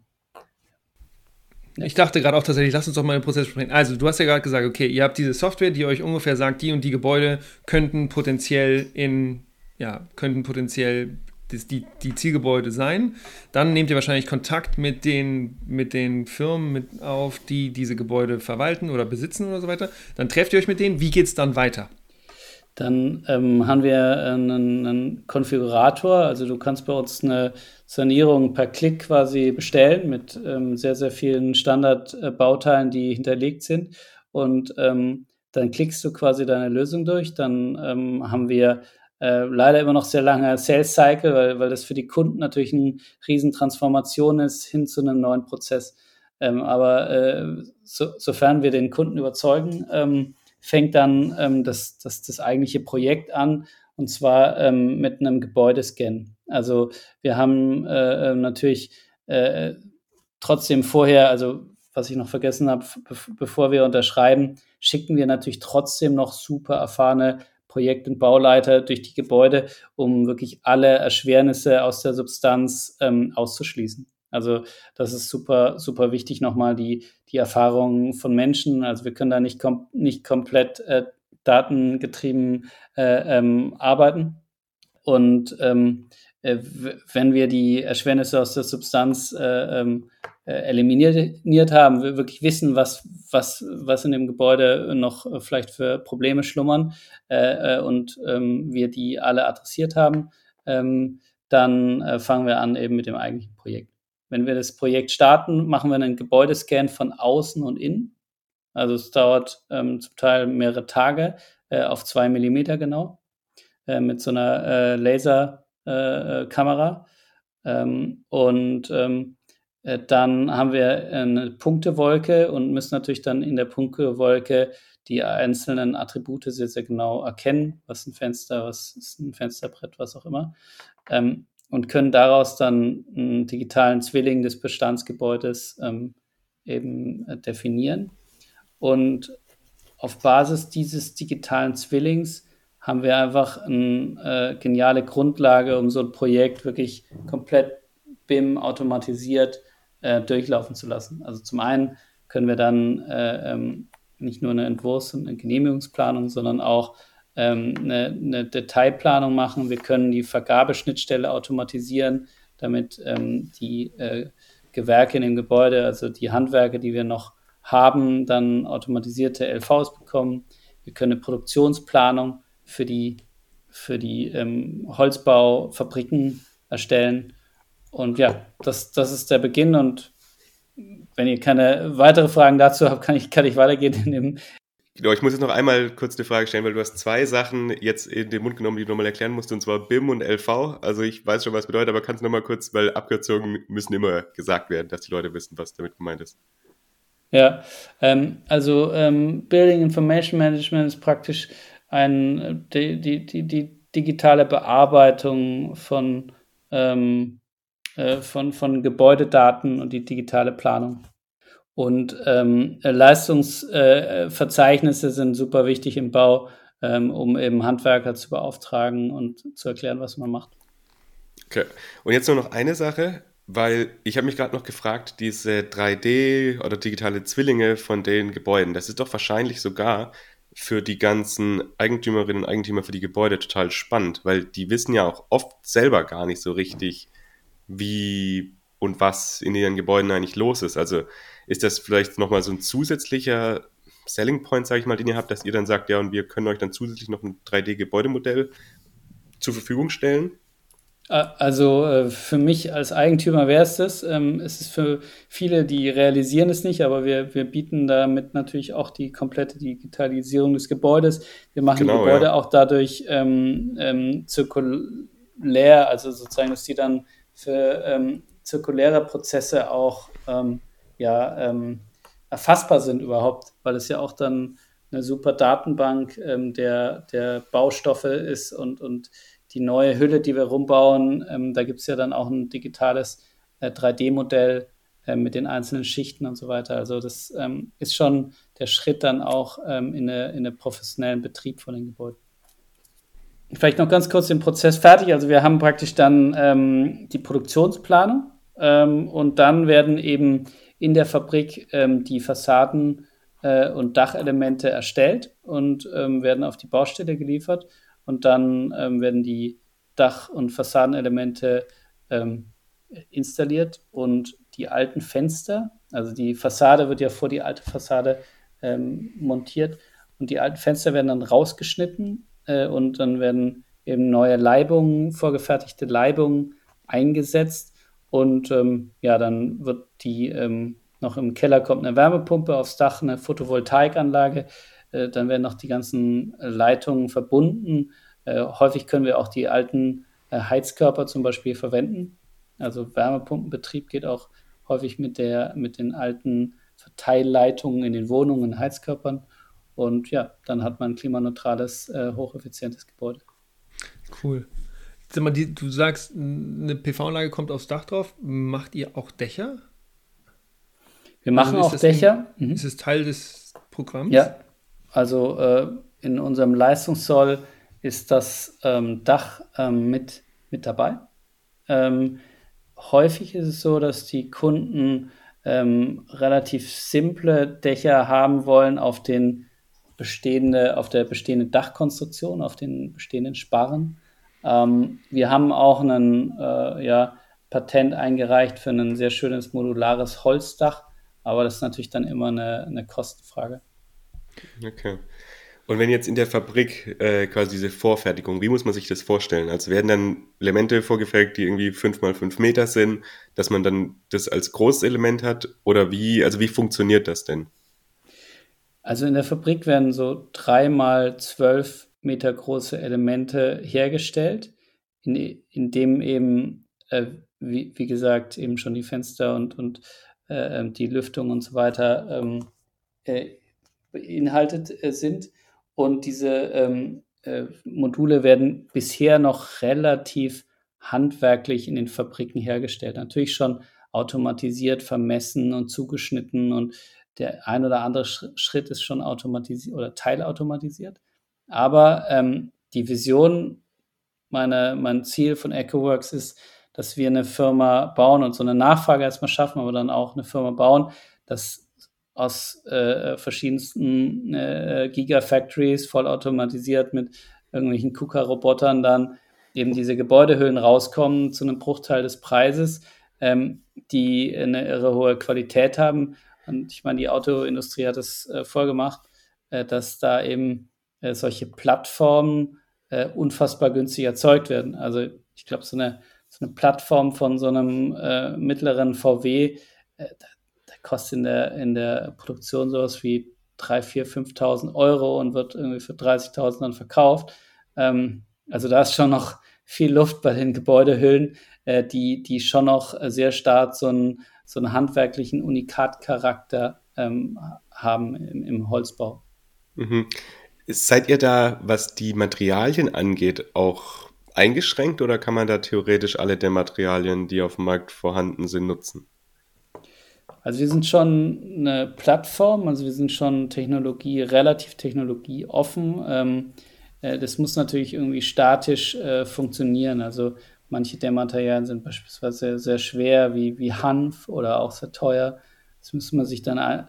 ja. Ich dachte gerade auch tatsächlich, lass uns doch mal den Prozess sprechen. Also du hast ja gerade gesagt, okay, ihr habt diese Software, die euch ungefähr sagt, die und die Gebäude könnten potenziell in, ja, könnten potenziell das, die, die Zielgebäude sein. Dann nehmt ihr wahrscheinlich Kontakt mit den, mit den Firmen mit auf, die diese Gebäude verwalten oder besitzen oder so weiter. Dann trefft ihr euch mit denen. Wie geht es dann weiter? Dann ähm, haben wir einen, einen Konfigurator, also du kannst bei uns eine Sanierung per Klick quasi bestellen mit ähm, sehr, sehr vielen Standardbauteilen, die hinterlegt sind, und ähm, dann klickst du quasi deine Lösung durch. Dann ähm, haben wir äh, leider immer noch sehr lange Sales Cycle, weil, weil das für die Kunden natürlich eine Riesentransformation ist hin zu einem neuen Prozess. Ähm, aber äh, so, sofern wir den Kunden überzeugen, ähm, fängt dann ähm, das, das, das eigentliche Projekt an, und zwar ähm, mit einem Gebäudescan. Also wir haben äh, natürlich äh, trotzdem vorher, also was ich noch vergessen habe, be- bevor wir unterschreiben, schicken wir natürlich trotzdem noch super erfahrene Projekt- und Bauleiter durch die Gebäude, um wirklich alle Erschwernisse aus der Substanz ähm, auszuschließen. Also das ist super, super wichtig, nochmal die, die Erfahrungen von Menschen. Also wir können da nicht, kom- nicht komplett äh, datengetrieben äh, ähm, arbeiten. Und ähm, äh, w- wenn wir die Erschwernisse aus der Substanz äh, äh, eliminiert haben, wir wirklich wissen, was, was, was in dem Gebäude noch vielleicht für Probleme schlummern äh, und äh, wir die alle adressiert haben, äh, dann äh, fangen wir an eben mit dem eigentlichen Projekt. Wenn wir das Projekt starten, machen wir einen Gebäudescan von außen und innen. Also es dauert ähm, zum Teil mehrere Tage, äh, auf zwei Millimeter genau, äh, mit so einer äh, Laserkamera. Äh, ähm, und ähm, äh, dann haben wir eine Punktewolke und müssen natürlich dann in der Punktewolke die einzelnen Attribute sehr, sehr genau erkennen. Was ist ein Fenster, was ist ein Fensterbrett, was auch immer. Ähm, Und können daraus dann einen digitalen Zwilling des Bestandsgebäudes ähm, eben äh, definieren. Und auf Basis dieses digitalen Zwillings haben wir einfach eine äh, geniale Grundlage, um so ein Projekt wirklich komplett B I M automatisiert äh, durchlaufen zu lassen. Also zum einen können wir dann äh, ähm, nicht nur eine Entwurfs- und eine Genehmigungsplanung, sondern auch Eine, eine Detailplanung machen. Wir können die Vergabeschnittstelle automatisieren, damit ähm, die äh, Gewerke in dem Gebäude, also die Handwerker, die wir noch haben, dann automatisierte L Vs bekommen. Wir können eine Produktionsplanung für die, für die ähm, Holzbaufabriken erstellen. Und ja, das, das ist der Beginn. Und wenn ihr keine weiteren Fragen dazu habt, kann ich, kann ich weitergehen in dem Ich muss jetzt noch einmal kurz eine Frage stellen, weil du hast zwei Sachen jetzt in den Mund genommen, die du nochmal erklären musst, und zwar B I M und L V. Also ich weiß schon, was es bedeutet, aber kannst du nochmal kurz, weil Abkürzungen müssen immer gesagt werden, dass die Leute wissen, was damit gemeint ist. Ja, ähm, also ähm, Building Information Management ist praktisch ein, die, die, die, die digitale Bearbeitung von, ähm, äh, von, von Gebäudedaten und die digitale Planung. Und ähm, Leistungsverzeichnisse äh, sind super wichtig im Bau, ähm, um eben Handwerker zu beauftragen und zu erklären, was man macht. Okay. Und jetzt nur noch eine Sache, weil ich habe mich gerade noch gefragt, diese drei D oder digitale Zwillinge von den Gebäuden, das ist doch wahrscheinlich sogar für die ganzen Eigentümerinnen und Eigentümer für die Gebäude total spannend, weil die wissen ja auch oft selber gar nicht so richtig, wie und was in ihren Gebäuden eigentlich los ist. Also ist das vielleicht nochmal so ein zusätzlicher Selling Point, sage ich mal, den ihr habt, dass ihr dann sagt, ja, und wir können euch dann zusätzlich noch ein drei D-Gebäudemodell zur Verfügung stellen? Also für mich als Eigentümer wäre es das. Es ist für viele, die realisieren es nicht, aber wir, wir bieten damit natürlich auch die komplette Digitalisierung des Gebäudes. Wir machen genau, die Gebäude ja. auch dadurch ähm, ähm, zirkulär, also sozusagen, dass die dann für ähm, zirkuläre Prozesse auch ähm, ja, ähm, erfassbar sind überhaupt, weil es ja auch dann eine super Datenbank ähm, der, der Baustoffe ist und, und die neue Hülle, die wir rumbauen, ähm, da gibt es ja dann auch ein digitales äh, drei D-Modell äh, mit den einzelnen Schichten und so weiter. Also das ähm, ist schon der Schritt dann auch ähm, in, eine, in einen professionellen Betrieb von den Gebäuden. Vielleicht noch ganz kurz den Prozess fertig. Also wir haben praktisch dann ähm, die Produktionsplanung ähm, und dann werden eben in der Fabrik ähm, die Fassaden äh, und Dachelemente erstellt und ähm, werden auf die Baustelle geliefert. Und dann ähm, werden die Dach- und Fassadenelemente ähm, installiert und die alten Fenster, also die Fassade wird ja vor die alte Fassade ähm, montiert und die alten Fenster werden dann rausgeschnitten äh, und dann werden eben neue Leibungen, vorgefertigte Leibungen eingesetzt und ähm, ja, dann wird die, ähm, noch im Keller kommt eine Wärmepumpe, aufs Dach eine Photovoltaikanlage, dann werden noch die ganzen Leitungen verbunden. Äh, häufig können wir auch die alten äh, Heizkörper zum Beispiel verwenden. Also Wärmepumpenbetrieb geht auch häufig mit, der, mit den alten Verteilleitungen in den Wohnungen, Heizkörpern. Und ja, dann hat man ein klimaneutrales, äh, hocheffizientes Gebäude. Cool. Sag mal, die, du sagst, eine P V-Anlage kommt aufs Dach drauf. Macht ihr auch Dächer? Wir machen also auch Dächer. Ein, mhm. Ist es Teil des Programms? Ja. Also äh, in unserem Leistungssoll ist das ähm, Dach ähm, mit, mit dabei. Ähm, häufig ist es so, dass die Kunden ähm, relativ simple Dächer haben wollen auf, den bestehende, auf der bestehenden Dachkonstruktion, auf den bestehenden Sparren. Ähm, wir haben auch ein äh, ja, Patent eingereicht für ein sehr schönes modulares Holzdach, aber das ist natürlich dann immer eine, eine Kostenfrage. Okay. Und wenn jetzt in der Fabrik äh, quasi diese Vorfertigung, wie muss man sich das vorstellen? Also werden dann Elemente vorgefertigt, die irgendwie fünf mal fünf Meter sind, dass man dann das als großes Element hat? Oder wie, also wie funktioniert das denn? Also in der Fabrik werden so drei mal zwölf Meter große Elemente hergestellt, in, in dem eben, äh, wie, wie gesagt, eben schon die Fenster und, und äh, die Lüftung und so weiter äh, beinhaltet sind und diese ähm, äh, Module werden bisher noch relativ handwerklich in den Fabriken hergestellt. Natürlich schon automatisiert, vermessen und zugeschnitten und der ein oder andere Sch- Schritt ist schon automatisiert oder teilautomatisiert. Aber ähm, die Vision, meine, mein Ziel von EcoWorks ist, dass wir eine Firma bauen und so eine Nachfrage erstmal schaffen, aber dann auch eine Firma bauen, dass aus äh, verschiedensten äh, Gigafactories, vollautomatisiert mit irgendwelchen KUKA-Robotern dann eben diese Gebäudehüllen rauskommen zu einem Bruchteil des Preises, ähm, die eine irre hohe Qualität haben. Und ich meine, die Autoindustrie hat es äh, vorgemacht, äh, dass da eben äh, solche Plattformen äh, unfassbar günstig erzeugt werden. Also ich glaube, so eine, so eine Plattform von so einem äh, mittleren V W, äh, kostet in der, in der Produktion sowas wie dreitausend, viertausend, fünftausend Euro und wird irgendwie für dreißigtausend dann verkauft. Ähm, also da ist schon noch viel Luft bei den Gebäudehüllen, äh, die, die schon noch sehr stark so einen, so einen handwerklichen Unikatcharakter ähm, haben im, im Holzbau. Mhm. Seid ihr da, was die Materialien angeht, auch eingeschränkt oder kann man da theoretisch alle der Materialien, die auf dem Markt vorhanden sind, nutzen? Also wir sind schon eine Plattform, also wir sind schon Technologie, relativ technologieoffen. Ähm, äh, das muss natürlich irgendwie statisch äh, funktionieren. Also Manche der Materialien sind beispielsweise sehr, sehr schwer, wie, wie Hanf oder auch sehr teuer. Das müsste man sich dann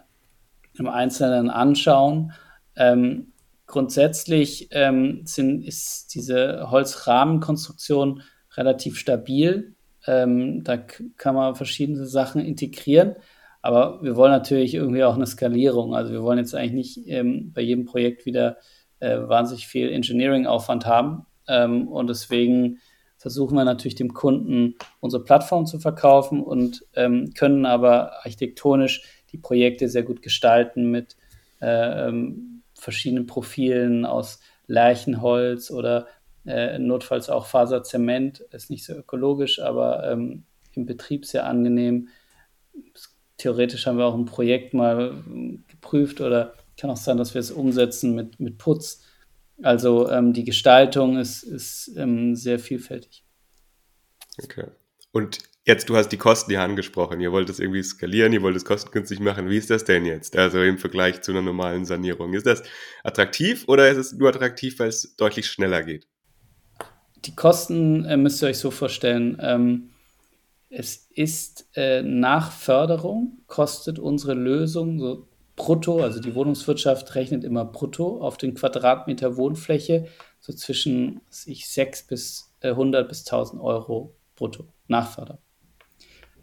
im Einzelnen anschauen. Ähm, grundsätzlich ähm, sind, ist diese Holzrahmenkonstruktion relativ stabil. Ähm, da k- kann man verschiedene Sachen integrieren. Aber wir wollen natürlich irgendwie auch eine Skalierung. Also wir wollen jetzt eigentlich nicht ähm, bei jedem Projekt wieder äh, wahnsinnig viel Engineering-Aufwand haben. Ähm, und deswegen versuchen wir natürlich dem Kunden unsere Plattform zu verkaufen und ähm, können aber architektonisch die Projekte sehr gut gestalten mit äh, ähm, verschiedenen Profilen aus Lärchenholz oder äh, notfalls auch Faserzement. Ist nicht so ökologisch, aber ähm, im Betrieb sehr angenehm. Theoretisch haben wir auch ein Projekt mal geprüft oder kann auch sein, dass wir es umsetzen mit, mit Putz. Also ähm, die Gestaltung ist, ist ähm, sehr vielfältig. Okay. Und jetzt, du hast die Kosten ja angesprochen. Ihr wollt es irgendwie skalieren, ihr wollt es kostengünstig machen. Wie ist das denn jetzt? Also im Vergleich zu einer normalen Sanierung. Ist das attraktiv oder ist es nur attraktiv, weil es deutlich schneller geht? Die Kosten äh, müsst ihr euch so vorstellen. Ähm, Es ist äh, nach Förderung, kostet unsere Lösung so brutto, also die Wohnungswirtschaft rechnet immer brutto auf den Quadratmeter Wohnfläche, so zwischen was ich, sechs bis äh, hundert bis tausend Euro brutto nach Förderung.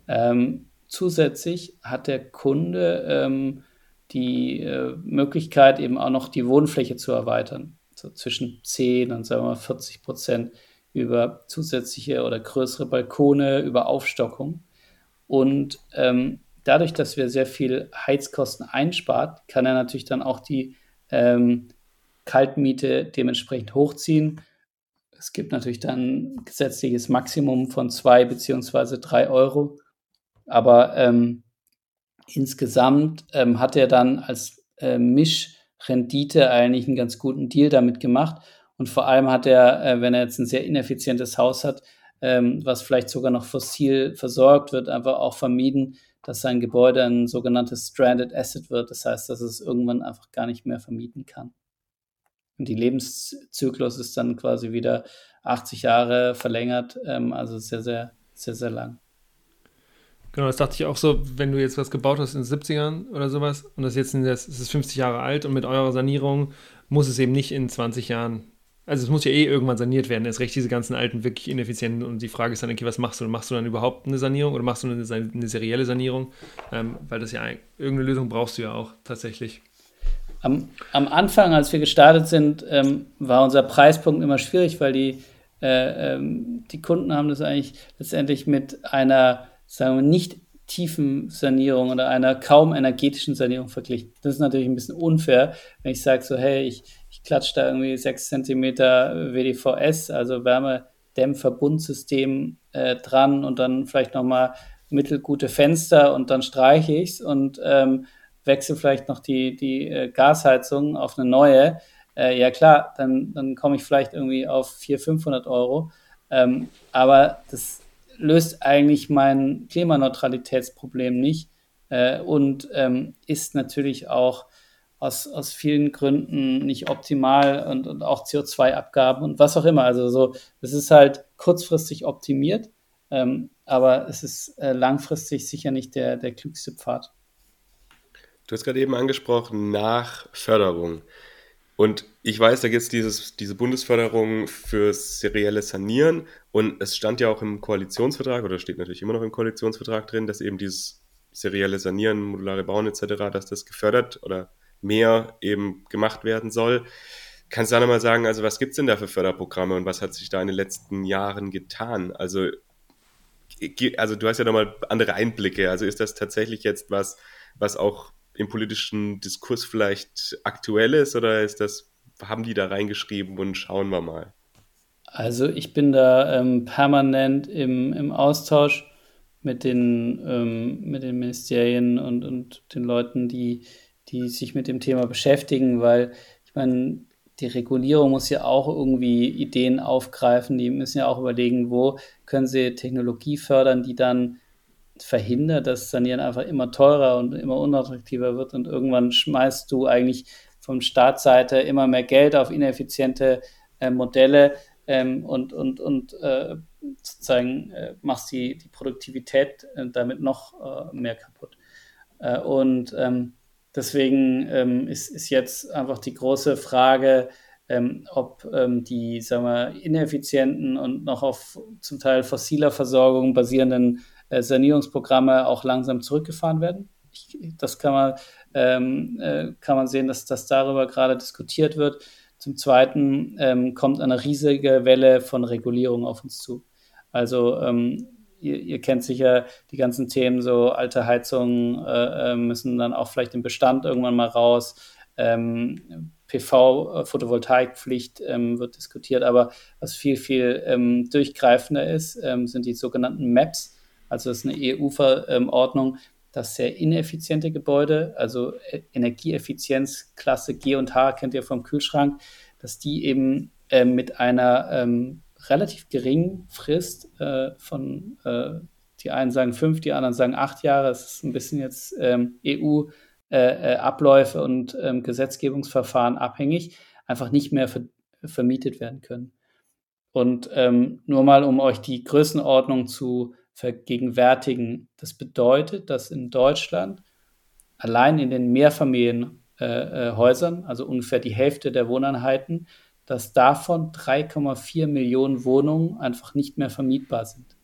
Ähm, zusätzlich hat der Kunde ähm, die äh, Möglichkeit, eben auch noch die Wohnfläche zu erweitern, so zwischen zehn und sagen wir mal vierzig Prozent. Über zusätzliche oder größere Balkone, über Aufstockung. Und ähm, dadurch, dass wir sehr viel Heizkosten einspart, kann er natürlich dann auch die ähm, Kaltmiete dementsprechend hochziehen. Es gibt natürlich dann ein gesetzliches Maximum von zwei beziehungsweise drei Euro. Aber ähm, insgesamt ähm, hat er dann als äh, Mischrendite eigentlich einen ganz guten Deal damit gemacht. Und vor allem hat er, wenn er jetzt ein sehr ineffizientes Haus hat, was vielleicht sogar noch fossil versorgt wird, einfach auch vermieden, dass sein Gebäude ein sogenanntes Stranded Asset wird. Das heißt, dass es irgendwann einfach gar nicht mehr vermieten kann. Und die Lebenszyklus ist dann quasi wieder achtzig Jahre verlängert, also sehr, sehr, sehr, sehr lang. Genau, das dachte ich auch so, wenn du jetzt was gebaut hast in den siebzigern oder sowas und das jetzt das ist fünfzig Jahre alt und mit eurer Sanierung muss es eben nicht in zwanzig Jahren, also es muss ja eh irgendwann saniert werden, erst recht diese ganzen alten wirklich ineffizienten und die Frage ist dann, okay, was machst du? Machst du dann überhaupt eine Sanierung oder machst du eine, eine serielle Sanierung? Ähm, weil das ja, irgendeine Lösung brauchst du ja auch tatsächlich. Am, am Anfang, als wir gestartet sind, ähm, war unser Preispunkt immer schwierig, weil die, äh, ähm, die Kunden haben das eigentlich letztendlich mit einer sagen wir, nicht tiefen Sanierung oder einer kaum energetischen Sanierung verglichen. Das ist natürlich ein bisschen unfair, wenn ich sage so, hey, ich, ich klatsche da irgendwie sechs Zentimeter W D V S, also Wärmedämmverbundsystem äh, dran und dann vielleicht nochmal mittelgute Fenster und dann streiche ich es und ähm, wechsle vielleicht noch die, die äh, Gasheizung auf eine neue. Äh, ja klar, dann, dann komme ich vielleicht irgendwie auf vierhundert, fünfhundert Euro. Ähm, aber das löst eigentlich mein Klimaneutralitätsproblem nicht äh, und ähm, ist natürlich auch aus, aus vielen Gründen nicht optimal und, und auch C O zwei Abgaben und was auch immer. Also so, es ist halt kurzfristig optimiert, ähm, aber es ist äh, langfristig sicher nicht der, der klügste Pfad. Du hast gerade eben angesprochen, nach Förderung. Und ich weiß, da gibt es dieses, diese Bundesförderung fürs serielle Sanieren und es stand ja auch im Koalitionsvertrag oder steht natürlich immer noch im Koalitionsvertrag drin, dass eben dieses serielle Sanieren, modulare Bauen et cetera, dass das gefördert oder mehr eben gemacht werden soll. Kannst du da nochmal sagen, also was gibt es denn da für Förderprogramme und was hat sich da in den letzten Jahren getan? Also, also du hast ja nochmal andere Einblicke, also ist das tatsächlich jetzt was, was auch im politischen Diskurs vielleicht aktuell ist oder ist das, haben die da reingeschrieben und schauen wir mal? Also ich bin da ähm, permanent im, im Austausch mit den, ähm, mit den Ministerien und, und den Leuten, die, die sich mit dem Thema beschäftigen, weil ich meine, die Regulierung muss ja auch irgendwie Ideen aufgreifen, die müssen ja auch überlegen, wo können sie Technologie fördern, die dann verhindert, dass Sanieren einfach immer teurer und immer unattraktiver wird und irgendwann schmeißt du eigentlich von Staatsseite immer mehr Geld auf ineffiziente äh, Modelle, ähm, und, und, und äh, sozusagen äh, machst die, die Produktivität äh, damit noch äh, mehr kaputt. Äh, und ähm, deswegen ähm, ist, ist jetzt einfach die große Frage, ähm, ob ähm, die, sagen wir, ineffizienten und noch auf zum Teil fossiler Versorgung basierenden äh, Sanierungsprogramme auch langsam zurückgefahren werden. Ich, das kann man, ähm, äh, kann man sehen, dass das darüber gerade diskutiert wird. Zum Zweiten ähm, kommt eine riesige Welle von Regulierung auf uns zu. Also ähm, ihr, ihr kennt sicher die ganzen Themen, so alte Heizungen äh, müssen dann auch vielleicht im Bestand irgendwann mal raus. Ähm, P V, äh, Photovoltaikpflicht ähm, wird diskutiert, aber was viel, viel ähm, durchgreifender ist, ähm, sind die sogenannten Maps. Also das ist eine E U-Verordnung, dass sehr ineffiziente Gebäude, also Energieeffizienz, Klasse G und H, kennt ihr vom Kühlschrank, dass die eben äh, mit einer ähm, relativ geringen Frist äh, von, äh, die einen sagen fünf, die anderen sagen acht Jahre, es ist ein bisschen jetzt ähm, E U-Abläufe äh, und ähm, Gesetzgebungsverfahren abhängig, einfach nicht mehr ver- vermietet werden können. Und ähm, nur mal, um euch die Größenordnung zu vergegenwärtigen. Das bedeutet, dass in Deutschland allein in den Mehrfamilienhäusern, äh, also ungefähr die Hälfte der Wohneinheiten, dass davon drei Komma vier Millionen Wohnungen einfach nicht mehr vermietbar sind.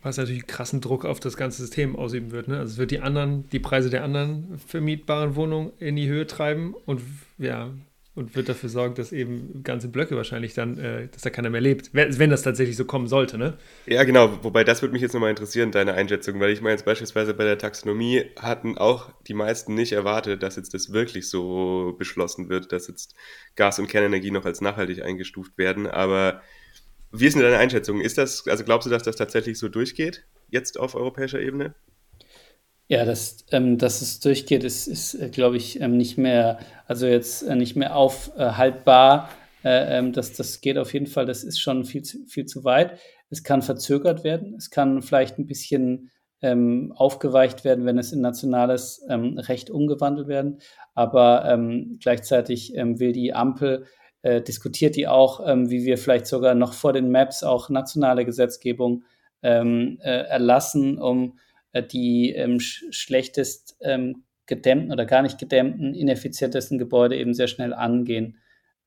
Was natürlich krassen Druck auf das ganze System ausüben wird. Ne? Also es wird die anderen, die Preise der anderen vermietbaren Wohnungen in die Höhe treiben und ja, und wird dafür sorgen, dass eben ganze Blöcke wahrscheinlich dann, äh, dass da keiner mehr lebt, wenn das tatsächlich so kommen sollte, ne? Ja, genau. Wobei, das würde mich jetzt nochmal interessieren, deine Einschätzung, weil ich meine jetzt beispielsweise bei der Taxonomie hatten auch die meisten nicht erwartet, dass jetzt das wirklich so beschlossen wird, dass jetzt Gas- und Kernenergie noch als nachhaltig eingestuft werden. Aber wie ist denn deine Einschätzung? Ist das, also glaubst du, dass das tatsächlich so durchgeht, jetzt auf europäischer Ebene? Ja, dass, ähm, dass es durchgeht, ist, ist glaube ich, ähm, nicht mehr, also jetzt äh, nicht mehr aufhaltbar. Äh, ähm, das, das geht auf jeden Fall, das ist schon viel zu, viel zu weit. Es kann verzögert werden, es kann vielleicht ein bisschen ähm, aufgeweicht werden, wenn es in nationales ähm, Recht umgewandelt werden. Aber ähm, gleichzeitig ähm, will die Ampel, äh, diskutiert die auch, ähm, wie wir vielleicht sogar noch vor den Maps auch nationale Gesetzgebung ähm, äh, erlassen, um die ähm, sch- schlechtest ähm, gedämmten oder gar nicht gedämmten, ineffizientesten Gebäude eben sehr schnell angehen.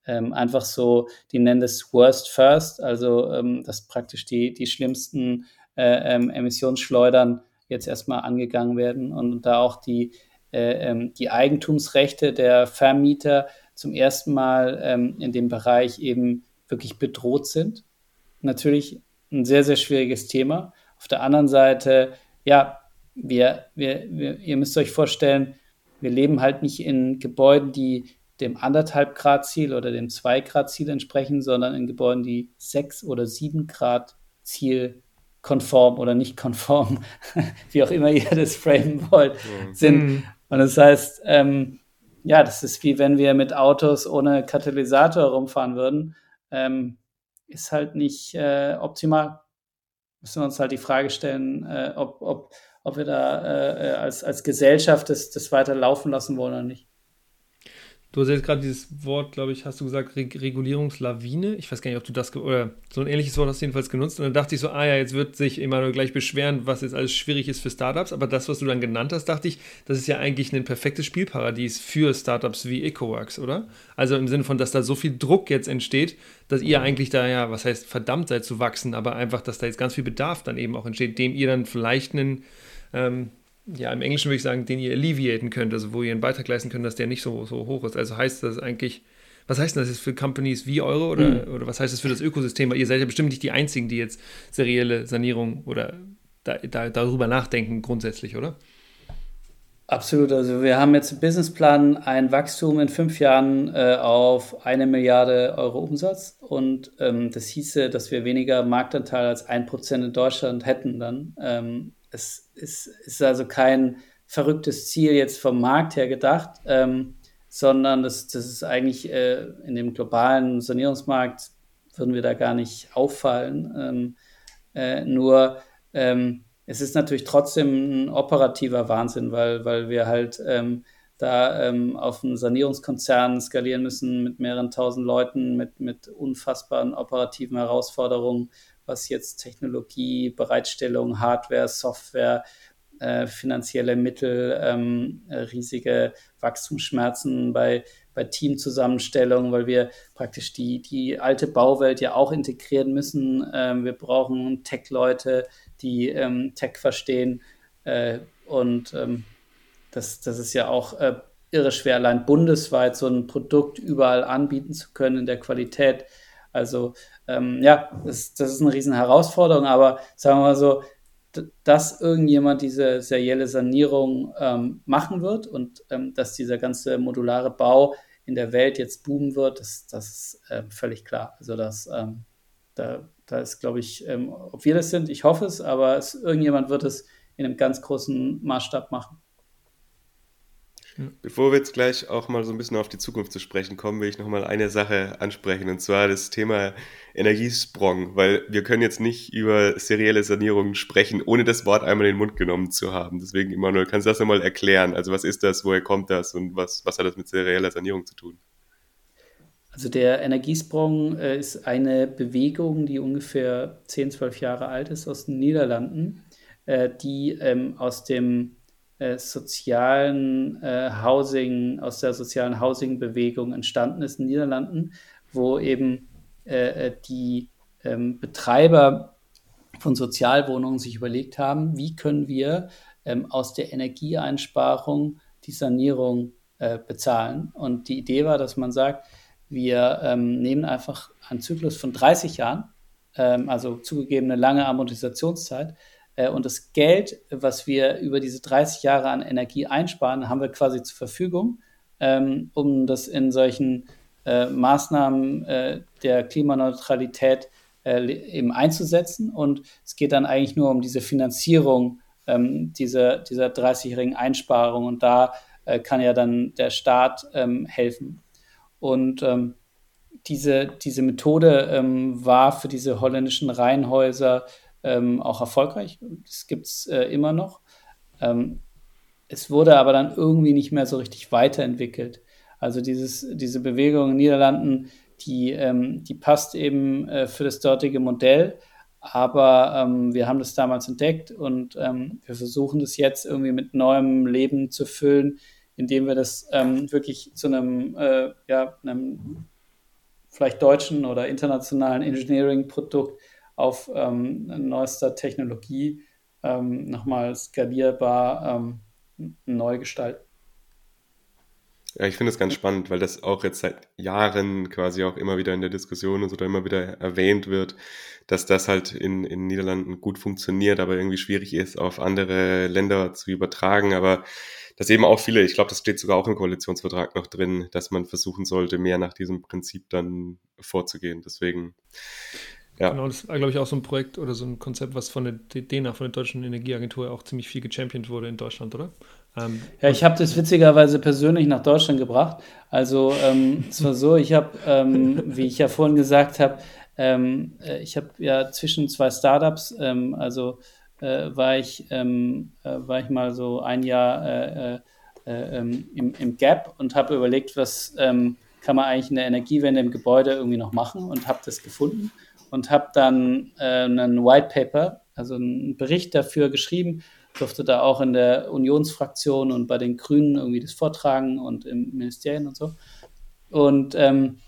Ähm, einfach so, die nennen das Worst First, also ähm, dass praktisch die, die schlimmsten äh, ähm, Emissionsschleudern jetzt erstmal angegangen werden und da auch die, äh, ähm, die Eigentumsrechte der Vermieter zum ersten Mal ähm, in dem Bereich eben wirklich bedroht sind. Natürlich ein sehr, sehr schwieriges Thema. Auf der anderen Seite ja, wir, wir, wir, ihr müsst euch vorstellen, wir leben halt nicht in Gebäuden, die dem anderthalb Grad Ziel oder dem zwei Grad Ziel entsprechen, sondern in Gebäuden, die sechs oder sieben Grad Ziel konform oder nicht konform, wie auch immer ihr das framen wollt, ja. sind. Und das heißt, ähm, ja, das ist wie wenn wir mit Autos ohne Katalysator rumfahren würden, ähm, ist halt nicht äh, optimal. Müssen wir uns halt die Frage stellen, äh, ob, ob, ob wir da äh, als, als Gesellschaft das, das weiter laufen lassen wollen oder nicht. Du hast jetzt gerade dieses Wort, glaube ich, hast du gesagt, Re- Regulierungslawine. Ich weiß gar nicht, ob du das, ge- oder so ein ähnliches Wort hast du jedenfalls genutzt. Und dann dachte ich so, ah ja, jetzt wird sich Emanuel gleich beschweren, was jetzt alles schwierig ist für Startups. Aber das, was du dann genannt hast, dachte ich, das ist ja eigentlich ein perfektes Spielparadies für Startups wie EcoWorks, oder? Also im Sinne von, dass da so viel Druck jetzt entsteht, dass ihr eigentlich da, ja, was heißt, verdammt seid zu wachsen, aber einfach, dass da jetzt ganz viel Bedarf dann eben auch entsteht, dem ihr dann vielleicht einen, ähm, ja, im Englischen würde ich sagen, den ihr alleviaten könnt, also wo ihr einen Beitrag leisten könnt, dass der nicht so, so hoch ist. Also heißt das eigentlich, was heißt denn das jetzt für Companies wie eure oder, mhm. oder was heißt das für das Ökosystem? Weil ihr seid ja bestimmt nicht die Einzigen, die jetzt serielle Sanierung oder da, da, darüber nachdenken grundsätzlich, oder? Absolut. Also wir haben jetzt im Businessplan ein Wachstum in fünf Jahren äh, auf eine Milliarde Euro Umsatz und ähm, das hieße, dass wir weniger Marktanteil als ein Prozent in Deutschland hätten dann. Ähm, Es ist, ist also kein verrücktes Ziel jetzt vom Markt her gedacht, ähm, sondern das, das ist eigentlich äh, in dem globalen Sanierungsmarkt würden wir da gar nicht auffallen. Ähm, äh, nur ähm, es ist natürlich trotzdem ein operativer Wahnsinn, weil, weil wir halt ähm, da ähm, auf einen Sanierungskonzern skalieren müssen mit mehreren tausend Leuten, mit, mit unfassbaren operativen Herausforderungen, was jetzt Technologie, Bereitstellung, Hardware, Software, äh, finanzielle Mittel, ähm, riesige Wachstumsschmerzen bei, bei Teamzusammenstellung, weil wir praktisch die, die alte Bauwelt ja auch integrieren müssen. Ähm, wir brauchen Tech-Leute, die ähm, Tech verstehen äh, und ähm, Das, das ist ja auch äh, irre schwer, allein bundesweit so ein Produkt überall anbieten zu können in der Qualität. Also ähm, ja, das, das ist eine riesen Herausforderung, aber sagen wir mal so, d- dass irgendjemand diese serielle Sanierung ähm, machen wird und ähm, dass dieser ganze modulare Bau in der Welt jetzt boomen wird, das, das ist äh, völlig klar. Also das, ähm, da, da ist, glaube ich, ähm, ob wir das sind, ich hoffe es, aber es, irgendjemand wird es in einem ganz großen Maßstab machen. Bevor wir jetzt gleich auch mal so ein bisschen auf die Zukunft zu sprechen kommen, will ich nochmal eine Sache ansprechen, und zwar das Thema Energiesprung, weil wir können jetzt nicht über serielle Sanierungen sprechen, ohne das Wort einmal in den Mund genommen zu haben. Deswegen, Emanuel, kannst du das nochmal erklären? Also was ist das, woher kommt das und was, was hat das mit serieller Sanierung zu tun? Also der Energiesprung äh, ist eine Bewegung, die ungefähr zehn, zwölf Jahre alt ist, aus den Niederlanden, äh, die ähm, aus dem sozialen äh, Housing, aus der sozialen Housing-Bewegung entstanden ist in den Niederlanden, wo eben äh, die ähm, Betreiber von Sozialwohnungen sich überlegt haben, wie können wir ähm, aus der Energieeinsparung die Sanierung äh, bezahlen. Und die Idee war, dass man sagt, wir ähm, nehmen einfach einen Zyklus von dreißig Jahren, ähm, also zugegeben eine lange Amortisationszeit, und das Geld, was wir über diese dreißig Jahre an Energie einsparen, haben wir quasi zur Verfügung, ähm, um das in solchen äh, Maßnahmen äh, der Klimaneutralität äh, eben einzusetzen. Und es geht dann eigentlich nur um diese Finanzierung ähm, dieser, dieser dreißigjährigen Einsparung. Und da äh, kann ja dann der Staat ähm, helfen. Und ähm, diese, diese Methode ähm, war für diese holländischen Reihenhäuser Ähm, auch erfolgreich. Das gibt es äh, immer noch. Ähm, es wurde aber dann irgendwie nicht mehr so richtig weiterentwickelt. Also dieses, diese Bewegung in den Niederlanden, die, ähm, die passt eben äh, für das dortige Modell. Aber ähm, wir haben das damals entdeckt und ähm, wir versuchen das jetzt irgendwie mit neuem Leben zu füllen, indem wir das ähm, wirklich zu einem, äh, ja, einem vielleicht deutschen oder internationalen Engineering-Produkt auf ähm, neuester Technologie ähm, nochmal skalierbar ähm, neu gestalten. Ja, ich finde das ganz spannend, weil das auch jetzt seit Jahren quasi auch immer wieder in der Diskussion ist oder immer wieder erwähnt wird, dass das halt in in Niederlanden gut funktioniert, aber irgendwie schwierig ist, auf andere Länder zu übertragen. Aber dass eben auch viele, ich glaube, das steht sogar auch im Koalitionsvertrag noch drin, dass man versuchen sollte, mehr nach diesem Prinzip dann vorzugehen. Deswegen... Ja. Genau, das war, glaube ich, auch so ein Projekt oder so ein Konzept, was von der D E N A, von der Deutschen Energieagentur, auch ziemlich viel gechampiont wurde in Deutschland, oder? Ähm, ja, ich habe das witzigerweise persönlich nach Deutschland gebracht. Also ähm, es war so, ich habe, ähm, wie ich ja vorhin gesagt habe, ähm, ich habe ja zwischen zwei Startups, ähm, also äh, war, ich, ähm, äh, war ich mal so ein Jahr äh, äh, äh, im, im Gap und habe überlegt, was ähm, kann man eigentlich in der Energiewende im Gebäude irgendwie noch machen, und habe das gefunden. Und habe dann äh, einen White Paper, also einen Bericht dafür geschrieben, durfte da auch in der Unionsfraktion und bei den Grünen irgendwie das vortragen und im Ministerien und so. Und ähm,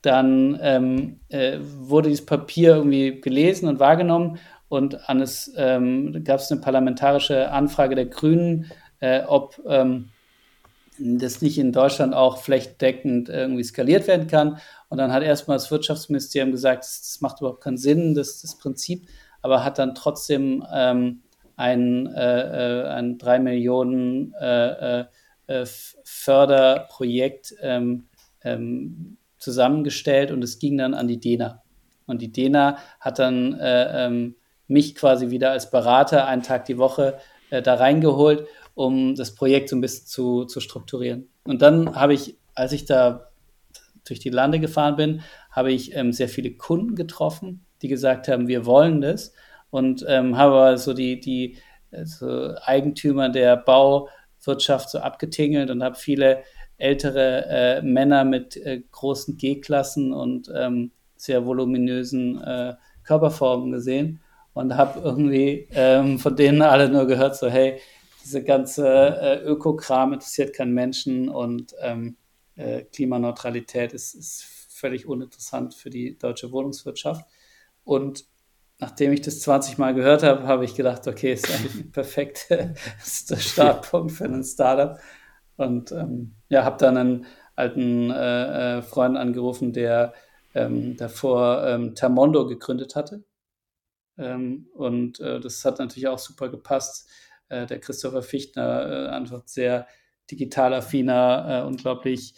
dann ähm, äh, wurde dieses Papier irgendwie gelesen und wahrgenommen, und an es ähm, gab es eine parlamentarische Anfrage der Grünen, äh, ob ähm, das nicht in Deutschland auch flächendeckend irgendwie skaliert werden kann. Und dann hat erstmal das Wirtschaftsministerium gesagt, das macht überhaupt keinen Sinn, das, das Prinzip, aber hat dann trotzdem ähm, ein, äh, ein drei Millionen äh, äh, Förderprojekt ähm, ähm, zusammengestellt, und es ging dann an die D E N A. Und die D E N A hat dann äh, ähm, mich quasi wieder als Berater einen Tag die Woche äh, da reingeholt, um das Projekt so ein bisschen zu, zu strukturieren. Und dann habe ich, als ich da durch die Lande gefahren bin, habe ich ähm, sehr viele Kunden getroffen, die gesagt haben, wir wollen das, und ähm, habe so die, die so Eigentümer der Bau, Wirtschaft so abgetingelt und habe viele ältere äh, Männer mit äh, großen G-Klassen und ähm, sehr voluminösen äh, Körperformen gesehen und habe irgendwie ähm, von denen alle nur gehört, so hey, diese ganze äh, Öko-Kram interessiert keinen Menschen und ähm, äh, Klimaneutralität ist, ist völlig uninteressant für die deutsche Wohnungswirtschaft. Und nachdem ich das zwanzig Mal gehört habe, habe ich gedacht, okay, ist eigentlich ein perfekter Startpunkt für ein Startup. Und ähm, ja, habe dann einen alten äh, Freund angerufen, der ähm, davor ähm, Thermondo gegründet hatte. Ähm, und äh, das hat natürlich auch super gepasst. Äh, der Christopher Fichtner, äh, einfach sehr digital affiner, äh, unglaublich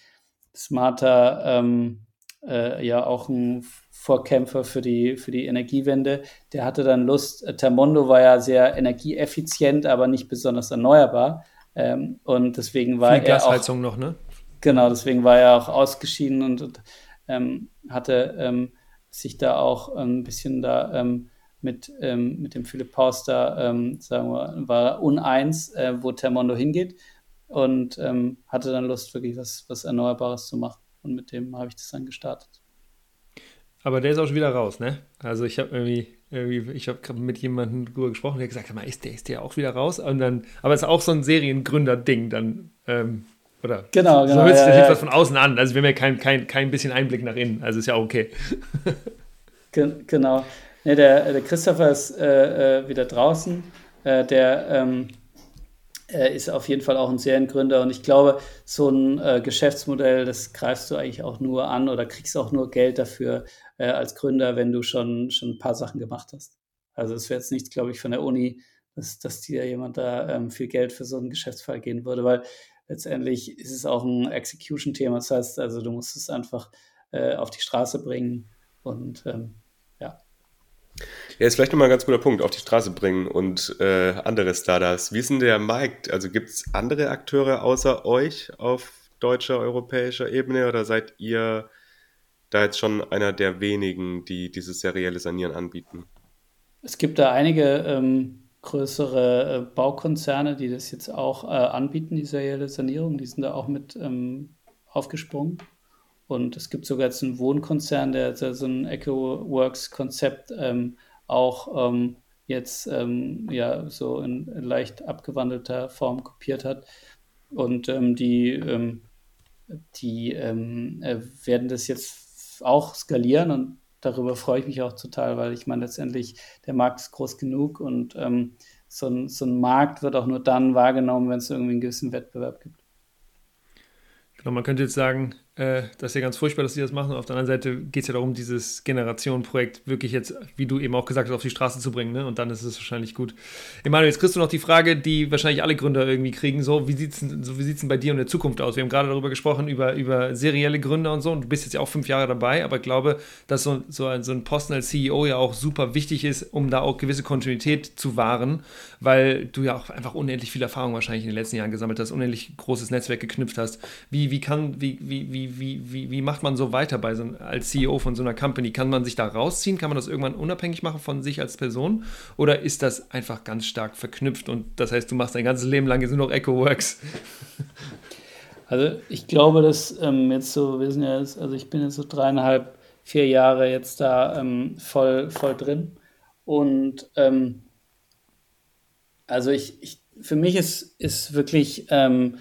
smarter, ähm, äh, ja auch ein Vorkämpfer für die, für die Energiewende. Der hatte dann Lust, äh, Thermondo war ja sehr energieeffizient, aber nicht besonders erneuerbar. Ähm, und deswegen war er Gasheizung auch, noch, ne? Genau, deswegen war er auch ausgeschieden und, und ähm, hatte ähm, sich da auch ein bisschen da ähm, mit, ähm, mit dem Philipp Pauster, ähm, sagen wir, war uneins, äh, wo Thermondo hingeht und ähm, hatte dann Lust, wirklich was, was Erneuerbares zu machen. Und mit dem habe ich das dann gestartet. Aber der ist auch schon wieder raus, ne? Also ich habe irgendwie... Ich habe gerade mit jemandem drüber gesprochen, der gesagt hat, mal, ist der, ist der auch wieder raus? Und dann, aber es ist auch so ein Seriengründer-Ding dann, ähm, oder? Genau, genau. So hört sich das ja, was von außen an. Also wir haben ja kein, kein, kein bisschen Einblick nach innen. Also ist ja auch okay. Gen- genau. Nee, der, der Christopher ist äh, äh, wieder draußen. Äh, der ähm, äh, ist auf jeden Fall auch ein Seriengründer. Und ich glaube, so ein äh, Geschäftsmodell, das greifst du eigentlich auch nur an oder kriegst auch nur Geld dafür, als Gründer, wenn du schon, schon ein paar Sachen gemacht hast. Also es wäre jetzt nicht, glaube ich, von der Uni, dass, dass dir jemand da ähm, viel Geld für so einen Geschäftsfall geben würde, weil letztendlich ist es auch ein Execution-Thema. Das heißt, also du musst es einfach äh, auf die Straße bringen und ähm, ja. Ja, ist vielleicht nochmal ein ganz guter Punkt, auf die Straße bringen und äh, andere Startups. Wie ist denn der Markt? Also gibt es andere Akteure außer euch auf deutscher, europäischer Ebene oder seid ihr da jetzt schon einer der wenigen, die dieses serielle Sanieren anbieten? Es gibt da einige ähm, größere äh, Baukonzerne, die das jetzt auch äh, anbieten, die serielle Sanierung. Die sind da auch mit ähm, aufgesprungen. Und es gibt sogar jetzt einen Wohnkonzern, der, der so ein EcoWorks-Konzept ähm, auch ähm, jetzt ähm, ja, so in, in leicht abgewandelter Form kopiert hat. Und ähm, die, ähm, die ähm, äh, werden das jetzt auch skalieren und darüber freue ich mich auch total, weil ich meine, letztendlich der Markt ist groß genug und ähm, so, ein, so ein Markt wird auch nur dann wahrgenommen, wenn es irgendwie einen gewissen Wettbewerb gibt. Genau, man könnte jetzt sagen, äh, das ist ja ganz furchtbar, dass sie das machen. Und auf der anderen Seite geht es ja darum, dieses Generationenprojekt wirklich jetzt, wie du eben auch gesagt hast, auf die Straße zu bringen, ne? Und dann ist es wahrscheinlich gut. Emanuel, jetzt kriegst du noch die Frage, die wahrscheinlich alle Gründer irgendwie kriegen. So, wie sieht es so, denn bei dir und der Zukunft aus? Wir haben gerade darüber gesprochen, über, über serielle Gründer und so. Und du bist jetzt ja auch fünf Jahre dabei. Aber ich glaube, dass so, so, ein, so ein Posten als C E O ja auch super wichtig ist, um da auch gewisse Kontinuität zu wahren. Weil du ja auch einfach unendlich viel Erfahrung wahrscheinlich in den letzten Jahren gesammelt hast, unendlich großes Netzwerk geknüpft hast. Wie, wie kann, wie, wie, wie, wie, wie, wie macht man so weiter bei so, als C E O von so einer Company? Kann man sich da rausziehen? Kann man das irgendwann unabhängig machen von sich als Person? Oder ist das einfach ganz stark verknüpft? Und das heißt, du machst dein ganzes Leben lang jetzt nur noch EcoWorks. Also ich glaube, dass ähm, jetzt so, wir sind ja jetzt, also ich bin jetzt so dreieinhalb, vier Jahre jetzt da ähm, voll, voll drin. Und ähm, also ich, ich, für mich ist, ist wirklich ähm,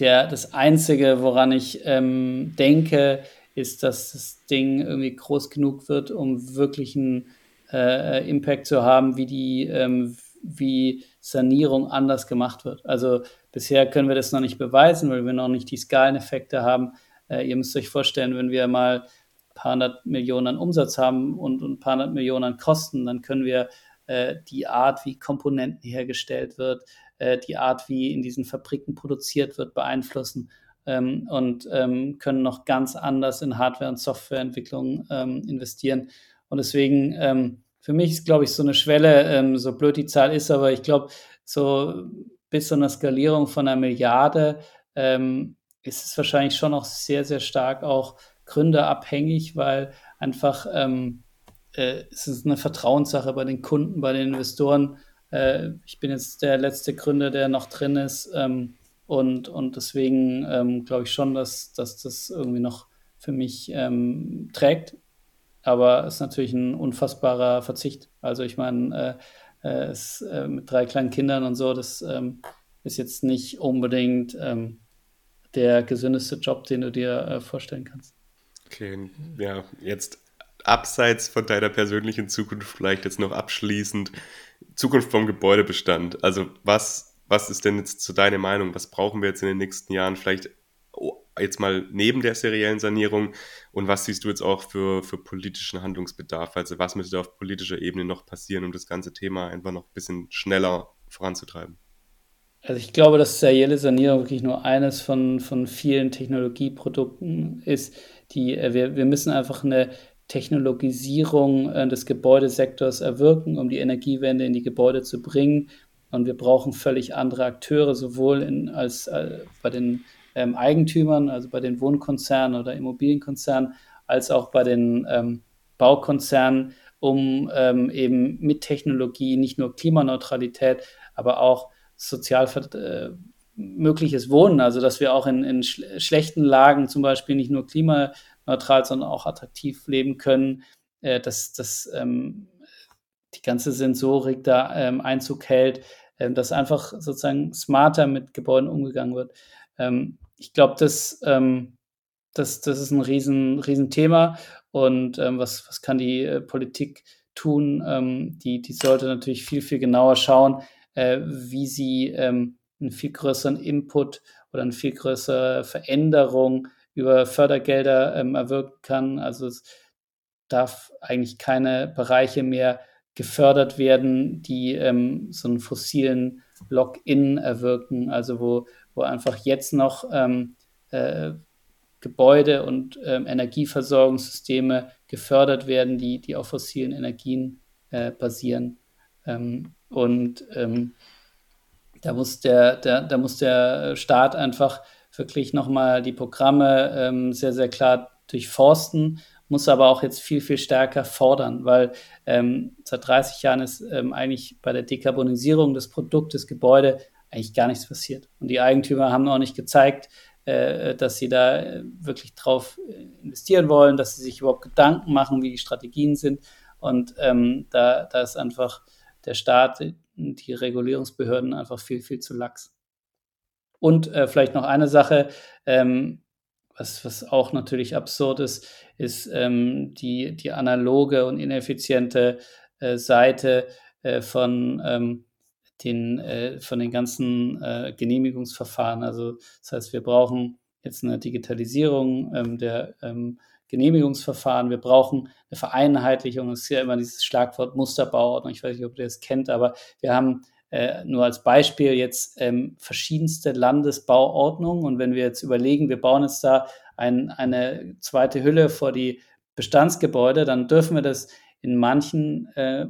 Der, das Einzige, woran ich ähm, denke, ist, dass das Ding irgendwie groß genug wird, um wirklich einen äh, Impact zu haben, wie die ähm, wie Sanierung anders gemacht wird. Also bisher können wir das noch nicht beweisen, weil wir noch nicht die Skaleneffekte haben. Äh, ihr müsst euch vorstellen, wenn wir mal ein paar hundert Millionen an Umsatz haben und, und ein paar hundert Millionen an Kosten, dann können wir äh, die Art, wie Komponenten hergestellt wird, die Art, wie in diesen Fabriken produziert wird, beeinflussen ähm, und ähm, können noch ganz anders in Hardware- und Softwareentwicklung ähm, investieren. Und deswegen, ähm, für mich ist, glaube ich, so eine Schwelle, ähm, so blöd die Zahl ist, aber ich glaube, so bis zu einer Skalierung von einer Milliarde ähm, ist es wahrscheinlich schon auch sehr, sehr stark auch gründerabhängig, weil einfach ähm, äh, es ist eine Vertrauenssache bei den Kunden, bei den Investoren. Ich bin jetzt der letzte Gründer, der noch drin ist, ähm, Und, und deswegen ähm, glaube ich schon, dass, dass das irgendwie noch für mich ähm, trägt. Aber es ist natürlich ein unfassbarer Verzicht. Also ich meine, äh, äh, es, äh, mit drei kleinen Kindern und so, das ähm, ist jetzt nicht unbedingt ähm, der gesündeste Job, den du dir äh, vorstellen kannst. Okay, ja, jetzt abseits von deiner persönlichen Zukunft vielleicht jetzt noch abschließend Zukunft vom Gebäudebestand. Also was, was ist denn jetzt zu deiner Meinung? Was brauchen wir jetzt in den nächsten Jahren vielleicht jetzt mal neben der seriellen Sanierung? Und was siehst du jetzt auch für, für politischen Handlungsbedarf? Also was müsste auf politischer Ebene noch passieren, um das ganze Thema einfach noch ein bisschen schneller voranzutreiben? Also ich glaube, dass serielle Sanierung wirklich nur eines von, von vielen Technologieprodukten ist. Die, wir, wir müssen einfach eine Technologisierung äh, des Gebäudesektors erwirken, um die Energiewende in die Gebäude zu bringen. Und wir brauchen völlig andere Akteure, sowohl in, als äh, bei den ähm, Eigentümern, also bei den Wohnkonzernen oder Immobilienkonzernen, als auch bei den ähm, Baukonzernen, um ähm, eben mit Technologie nicht nur Klimaneutralität, aber auch sozial äh, mögliches Wohnen, also dass wir auch in, in schl- schlechten Lagen zum Beispiel nicht nur klimaneutral, sondern auch attraktiv leben können, äh, dass, dass ähm, die ganze Sensorik da ähm, Einzug hält, äh, dass einfach sozusagen smarter mit Gebäuden umgegangen wird. Ähm, ich glaube, das, ähm, das, das ist ein riesen, riesen Thema und ähm, was, was kann die äh, Politik tun? Ähm, die, die sollte natürlich viel, viel genauer schauen, wie sie ähm, einen viel größeren Input oder eine viel größere Veränderung über Fördergelder ähm, erwirken kann. Also es darf eigentlich keine Bereiche mehr gefördert werden, die ähm, so einen fossilen Lock-in erwirken, also wo, wo einfach jetzt noch ähm, äh, Gebäude und ähm, Energieversorgungssysteme gefördert werden, die, die auf fossilen Energien äh, basieren. Ähm, Und ähm, da muss der, der, da muss der Staat einfach wirklich nochmal die Programme ähm, sehr, sehr klar durchforsten, muss aber auch jetzt viel, viel stärker fordern, weil ähm, seit dreißig Jahren ist ähm, eigentlich bei der Dekarbonisierung des Produktes Gebäude eigentlich gar nichts passiert. Und die Eigentümer haben auch nicht gezeigt, äh, dass sie da wirklich drauf investieren wollen, dass sie sich überhaupt Gedanken machen, wie die Strategien sind. Und ähm, da, da ist einfach der Staat, die Regulierungsbehörden einfach viel, viel zu lax. Und äh, vielleicht noch eine Sache, ähm, was, was auch natürlich absurd ist, ist ähm, die, die analoge und ineffiziente äh, Seite äh, von, ähm, den, äh, von den ganzen äh, Genehmigungsverfahren. Also das heißt, wir brauchen jetzt eine Digitalisierung ähm, der ähm, Genehmigungsverfahren, wir brauchen eine Vereinheitlichung, das ist ja immer dieses Schlagwort Musterbauordnung, ich weiß nicht, ob ihr das kennt, aber wir haben äh, nur als Beispiel jetzt ähm, verschiedenste Landesbauordnungen und wenn wir jetzt überlegen, wir bauen jetzt da ein, eine zweite Hülle vor die Bestandsgebäude, dann dürfen wir das in manchen äh,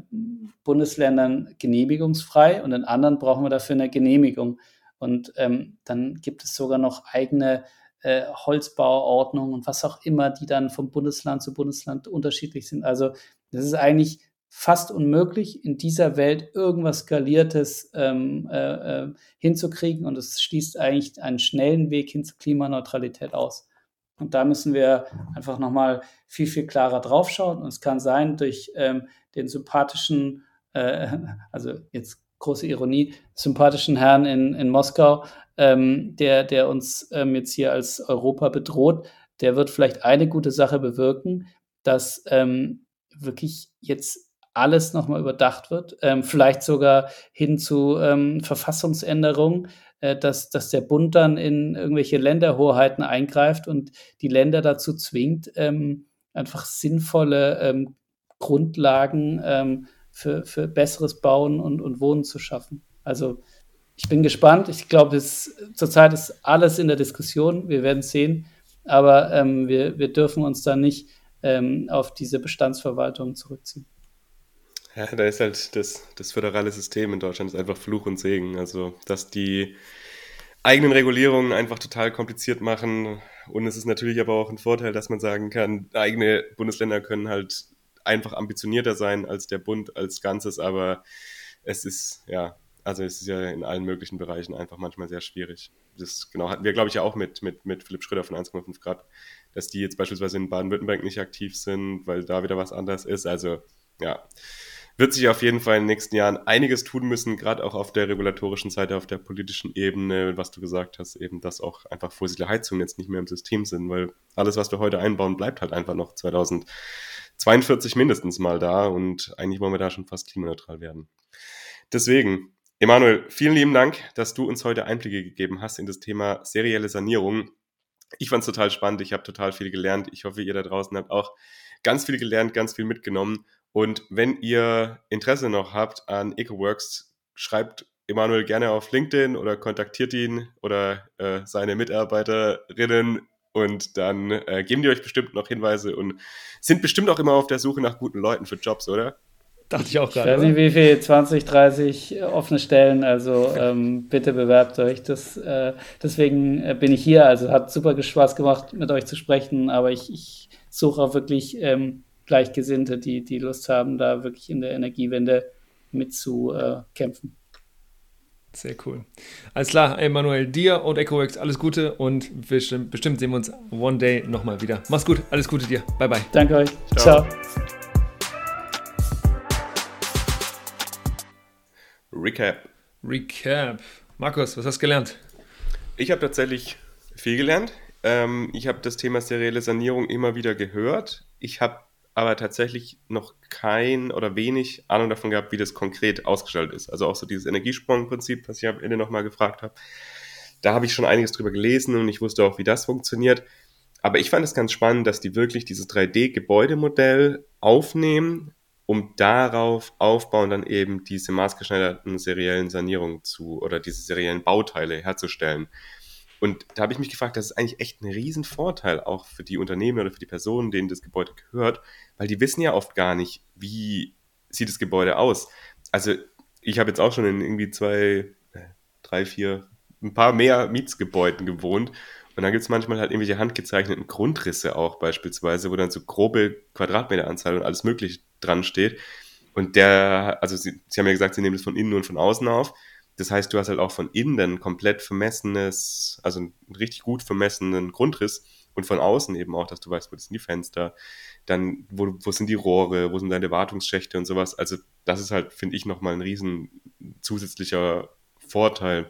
Bundesländern genehmigungsfrei und in anderen brauchen wir dafür eine Genehmigung und ähm, dann gibt es sogar noch eigene Äh, Holzbauordnung und was auch immer, die dann vom Bundesland zu Bundesland unterschiedlich sind. Also das ist eigentlich fast unmöglich, in dieser Welt irgendwas Skaliertes ähm, äh, äh, hinzukriegen und es schließt eigentlich einen schnellen Weg hin zur Klimaneutralität aus. Und da müssen wir einfach nochmal viel, viel klarer draufschauen und es kann sein, durch ähm, den sympathischen, äh, also jetzt große Ironie, sympathischen Herrn in, in Moskau, ähm, der, der uns ähm, jetzt hier als Europa bedroht, der wird vielleicht eine gute Sache bewirken, dass ähm, wirklich jetzt alles nochmal überdacht wird, ähm, vielleicht sogar hin zu ähm, Verfassungsänderungen, äh, dass, dass der Bund dann in irgendwelche Länderhoheiten eingreift und die Länder dazu zwingt, ähm, einfach sinnvolle ähm, Grundlagen ähm, Für, für besseres Bauen und, und Wohnen zu schaffen. Also ich bin gespannt. Ich glaube, zurzeit ist alles in der Diskussion. Wir werden es sehen. Aber ähm, wir, wir dürfen uns da nicht ähm, auf diese Bestandsverwaltung zurückziehen. Ja, da ist halt das, das föderale System in Deutschland ist einfach Fluch und Segen. Also dass die eigenen Regulierungen einfach total kompliziert machen. Und es ist natürlich aber auch ein Vorteil, dass man sagen kann, eigene Bundesländer können halt einfach ambitionierter sein als der Bund als Ganzes, aber es ist ja Also es ist ja in allen möglichen Bereichen einfach manchmal sehr schwierig. Das genau hatten wir, glaube ich, ja auch mit, mit, mit Philipp Schröder von eins Komma fünf Grad, dass die jetzt beispielsweise in Baden-Württemberg nicht aktiv sind, weil da wieder was anders ist. Also ja, wird sich auf jeden Fall in den nächsten Jahren einiges tun müssen, gerade auch auf der regulatorischen Seite, auf der politischen Ebene, was du gesagt hast, eben, dass auch einfach fossile Heizungen jetzt nicht mehr im System sind, weil alles, was wir heute einbauen, bleibt halt einfach noch zweitausendzweiundvierzig mindestens mal da und eigentlich wollen wir da schon fast klimaneutral werden. Deswegen, Emanuel, vielen lieben Dank, dass du uns heute Einblicke gegeben hast in das Thema serielle Sanierung. Ich fand es total spannend, ich habe total viel gelernt. Ich hoffe, ihr da draußen habt auch ganz viel gelernt, ganz viel mitgenommen. Und wenn ihr Interesse noch habt an EcoWorks, schreibt Emanuel gerne auf LinkedIn oder kontaktiert ihn oder äh, seine Mitarbeiterinnen und dann äh, geben die euch bestimmt noch Hinweise und sind bestimmt auch immer auf der Suche nach guten Leuten für Jobs, oder? Dachte ich auch gerade. Ich weiß nicht, wie viel, zwanzig, dreißig offene Stellen, also ähm, bitte bewerbt euch. Das, äh, deswegen bin ich hier, also hat super Spaß gemacht, mit euch zu sprechen, aber ich, ich suche auch wirklich ähm, Gleichgesinnte, die, die Lust haben, da wirklich in der Energiewende mitzukämpfen. Äh, Sehr cool. Alles klar, Emanuel, dir und EcoWorks alles Gute und bestimmt, bestimmt sehen wir uns one day nochmal wieder. Mach's gut, alles Gute dir. Bye, bye. Danke euch. Ciao. Ciao. Recap. Recap. Markus, was hast du gelernt? Ich habe tatsächlich viel gelernt. Ähm, ich habe das Thema serielle Sanierung immer wieder gehört. Ich habe aber tatsächlich noch kein oder wenig Ahnung davon gehabt, wie das konkret ausgestaltet ist. Also auch so dieses Energiesprung-Prinzip, was ich am Ende nochmal gefragt habe. Da habe ich schon einiges drüber gelesen und ich wusste auch, wie das funktioniert. Aber ich fand es ganz spannend, dass die wirklich dieses drei D-Gebäudemodell aufnehmen, um darauf aufbauen, dann eben diese maßgeschneiderten seriellen Sanierungen zu oder diese seriellen Bauteile herzustellen. Und da habe ich mich gefragt, das ist eigentlich echt ein Riesenvorteil auch für die Unternehmen oder für die Personen, denen das Gebäude gehört, weil die wissen ja oft gar nicht, wie sieht das Gebäude aus. Also ich habe jetzt auch schon in irgendwie zwei, drei, vier, ein paar mehr Mietsgebäuden gewohnt. Und dann gibt es manchmal halt irgendwelche handgezeichneten Grundrisse auch beispielsweise, wo dann so grobe Quadratmeteranzahl und alles Mögliche dran steht. Und der, also sie, sie haben ja gesagt, sie nehmen das von innen und von außen auf. Das heißt, du hast halt auch von innen dann komplett vermessenes, also einen richtig gut vermessenen Grundriss und von außen eben auch, dass du weißt, wo sind die Fenster, dann wo, wo sind die Rohre, wo sind deine Wartungsschächte und sowas. Also das ist halt, finde ich, nochmal ein riesen zusätzlicher Vorteil.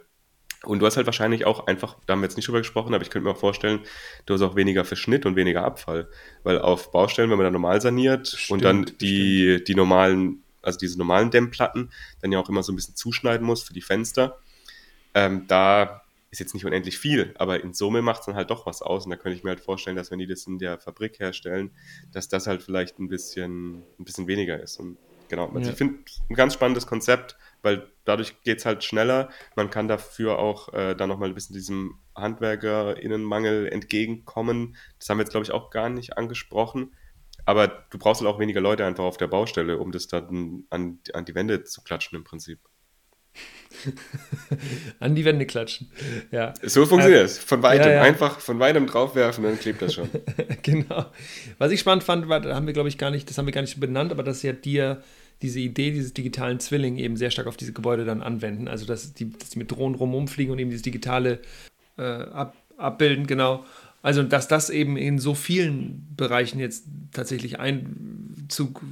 Und du hast halt wahrscheinlich auch einfach, da haben wir jetzt nicht drüber gesprochen, aber ich könnte mir auch vorstellen, du hast auch weniger Verschnitt und weniger Abfall. Weil auf Baustellen, wenn man da normal saniert stimmt, und dann die, stimmt. die normalen, also diese normalen Dämmplatten dann ja auch immer so ein bisschen zuschneiden muss für die Fenster, ähm, da ist jetzt nicht unendlich viel, aber in Summe macht es dann halt doch was aus. Und da könnte ich mir halt vorstellen, dass wenn die das in der Fabrik herstellen, dass das halt vielleicht ein bisschen, ein bisschen weniger ist. Und genau, also ja. Ich finde ein ganz spannendes Konzept, weil dadurch geht es halt schneller. Man kann dafür auch äh, dann nochmal ein bisschen diesem HandwerkerInnenmangel entgegenkommen. Das haben wir jetzt, glaube ich, auch gar nicht angesprochen. Aber du brauchst halt auch weniger Leute einfach auf der Baustelle, um das dann an, an die Wände zu klatschen im Prinzip. An die Wände klatschen, ja. So funktioniert es. Äh, von weitem, ja, ja. Einfach von weitem draufwerfen, dann klebt das schon. Genau. Was ich spannend fand, war, da haben wir, glaube ich, gar nicht, das haben wir gar nicht benannt, aber dass ja dir diese Idee dieses digitalen Zwilling eben sehr stark auf diese Gebäude dann anwenden. Also, dass die, dass die mit Drohnen rumumfliegen und eben dieses digitale äh, ab, abbilden, genau. Also, dass das eben in so vielen Bereichen jetzt tatsächlich Einzug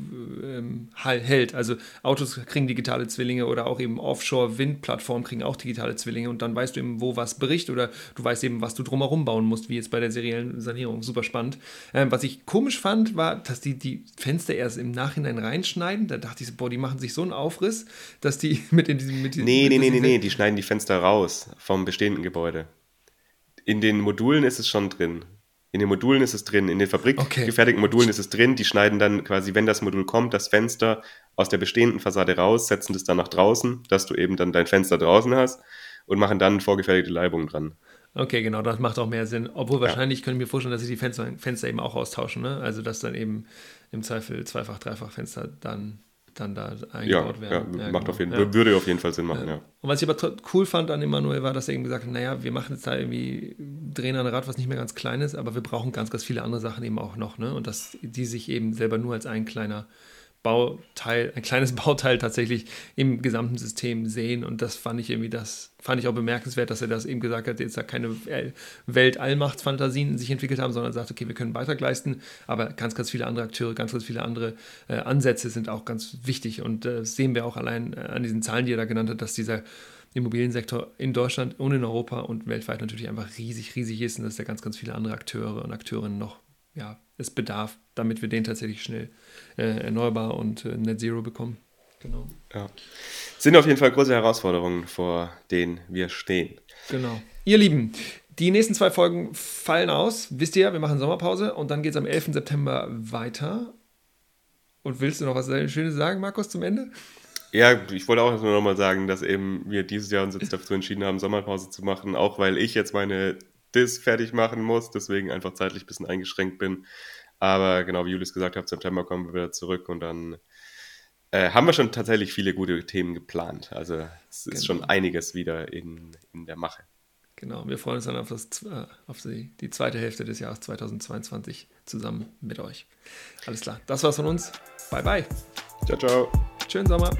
ähm, hält. Also, Autos kriegen digitale Zwillinge oder auch eben Offshore-Windplattformen kriegen auch digitale Zwillinge und dann weißt du eben, wo was bricht oder du weißt eben, was du drumherum bauen musst, wie jetzt bei der seriellen Sanierung. Super spannend. Ähm, was ich komisch fand, war, dass die die Fenster erst im Nachhinein reinschneiden. Da dachte ich so, boah, die machen sich so einen Aufriss, dass die mit in diesem... Mit nee, mit nee, nee, nee, nee, die schneiden die Fenster raus vom bestehenden Gebäude. In den Modulen ist es schon drin. In den Modulen ist es drin. In den fabrikgefertigten okay. Modulen ist es drin. Die schneiden dann quasi, wenn das Modul kommt, das Fenster aus der bestehenden Fassade raus, setzen das dann nach draußen, dass du eben dann dein Fenster draußen hast und machen dann vorgefertigte Leibungen dran. Okay, genau, das macht auch mehr Sinn. Obwohl ja. Wahrscheinlich können wir vorstellen, dass sie die Fenster, Fenster eben auch austauschen. Ne? Also dass dann eben im Zweifel zweifach, dreifach Fenster dann... dann da eingebaut ja, werden. Ja, ja, macht genau. auf jeden, ja. Würde auf jeden Fall Sinn machen, ja. Ja. Und was ich aber t- cool fand an Emanuel war, dass er eben gesagt hat, naja, wir machen jetzt da irgendwie, drehen an Rad, was nicht mehr ganz klein ist, aber wir brauchen ganz, ganz viele andere Sachen eben auch noch, ne? Und dass die sich eben selber nur als ein kleiner Bauteil, ein kleines Bauteil tatsächlich im gesamten System sehen. Und das fand ich irgendwie das, fand ich auch bemerkenswert, dass er das eben gesagt hat, jetzt da keine Weltallmachtsfantasien sich entwickelt haben, sondern sagt, okay, wir können einen Beitrag leisten, aber ganz, ganz viele andere Akteure, ganz, ganz viele andere äh, Ansätze sind auch ganz wichtig. Und äh, das sehen wir auch allein äh, an diesen Zahlen, die er da genannt hat, dass dieser Immobiliensektor in Deutschland und in Europa und weltweit natürlich einfach riesig, riesig ist und dass da ganz, ganz viele andere Akteure und Akteurinnen noch, ja, es bedarf, damit wir den tatsächlich schnell äh, erneuerbar und äh, Net Zero bekommen. Genau. Ja. Sind auf jeden Fall große Herausforderungen, vor denen wir stehen. Genau. Ihr Lieben, die nächsten zwei Folgen fallen aus. Wisst ihr, wir machen Sommerpause und dann geht es am elften September weiter. Und willst du noch was Schönes sagen, Markus, zum Ende? Ja, ich wollte auch nur nochmal sagen, dass eben wir dieses Jahr uns jetzt dazu entschieden haben, Sommerpause zu machen, auch weil ich jetzt meine Dis fertig machen muss, deswegen einfach zeitlich ein bisschen eingeschränkt bin. Aber genau, wie Julius gesagt hat, September kommen wir wieder zurück und dann äh, haben wir schon tatsächlich viele gute Themen geplant. Also es ist genau. Schon einiges wieder in, in der Mache. Genau, wir freuen uns dann auf, das, äh, auf die, die zweite Hälfte des Jahres zweitausendzweiundzwanzig zusammen mit euch. Alles klar, das war's von uns. Bye, bye. Ciao, ciao. Schönen Sommer.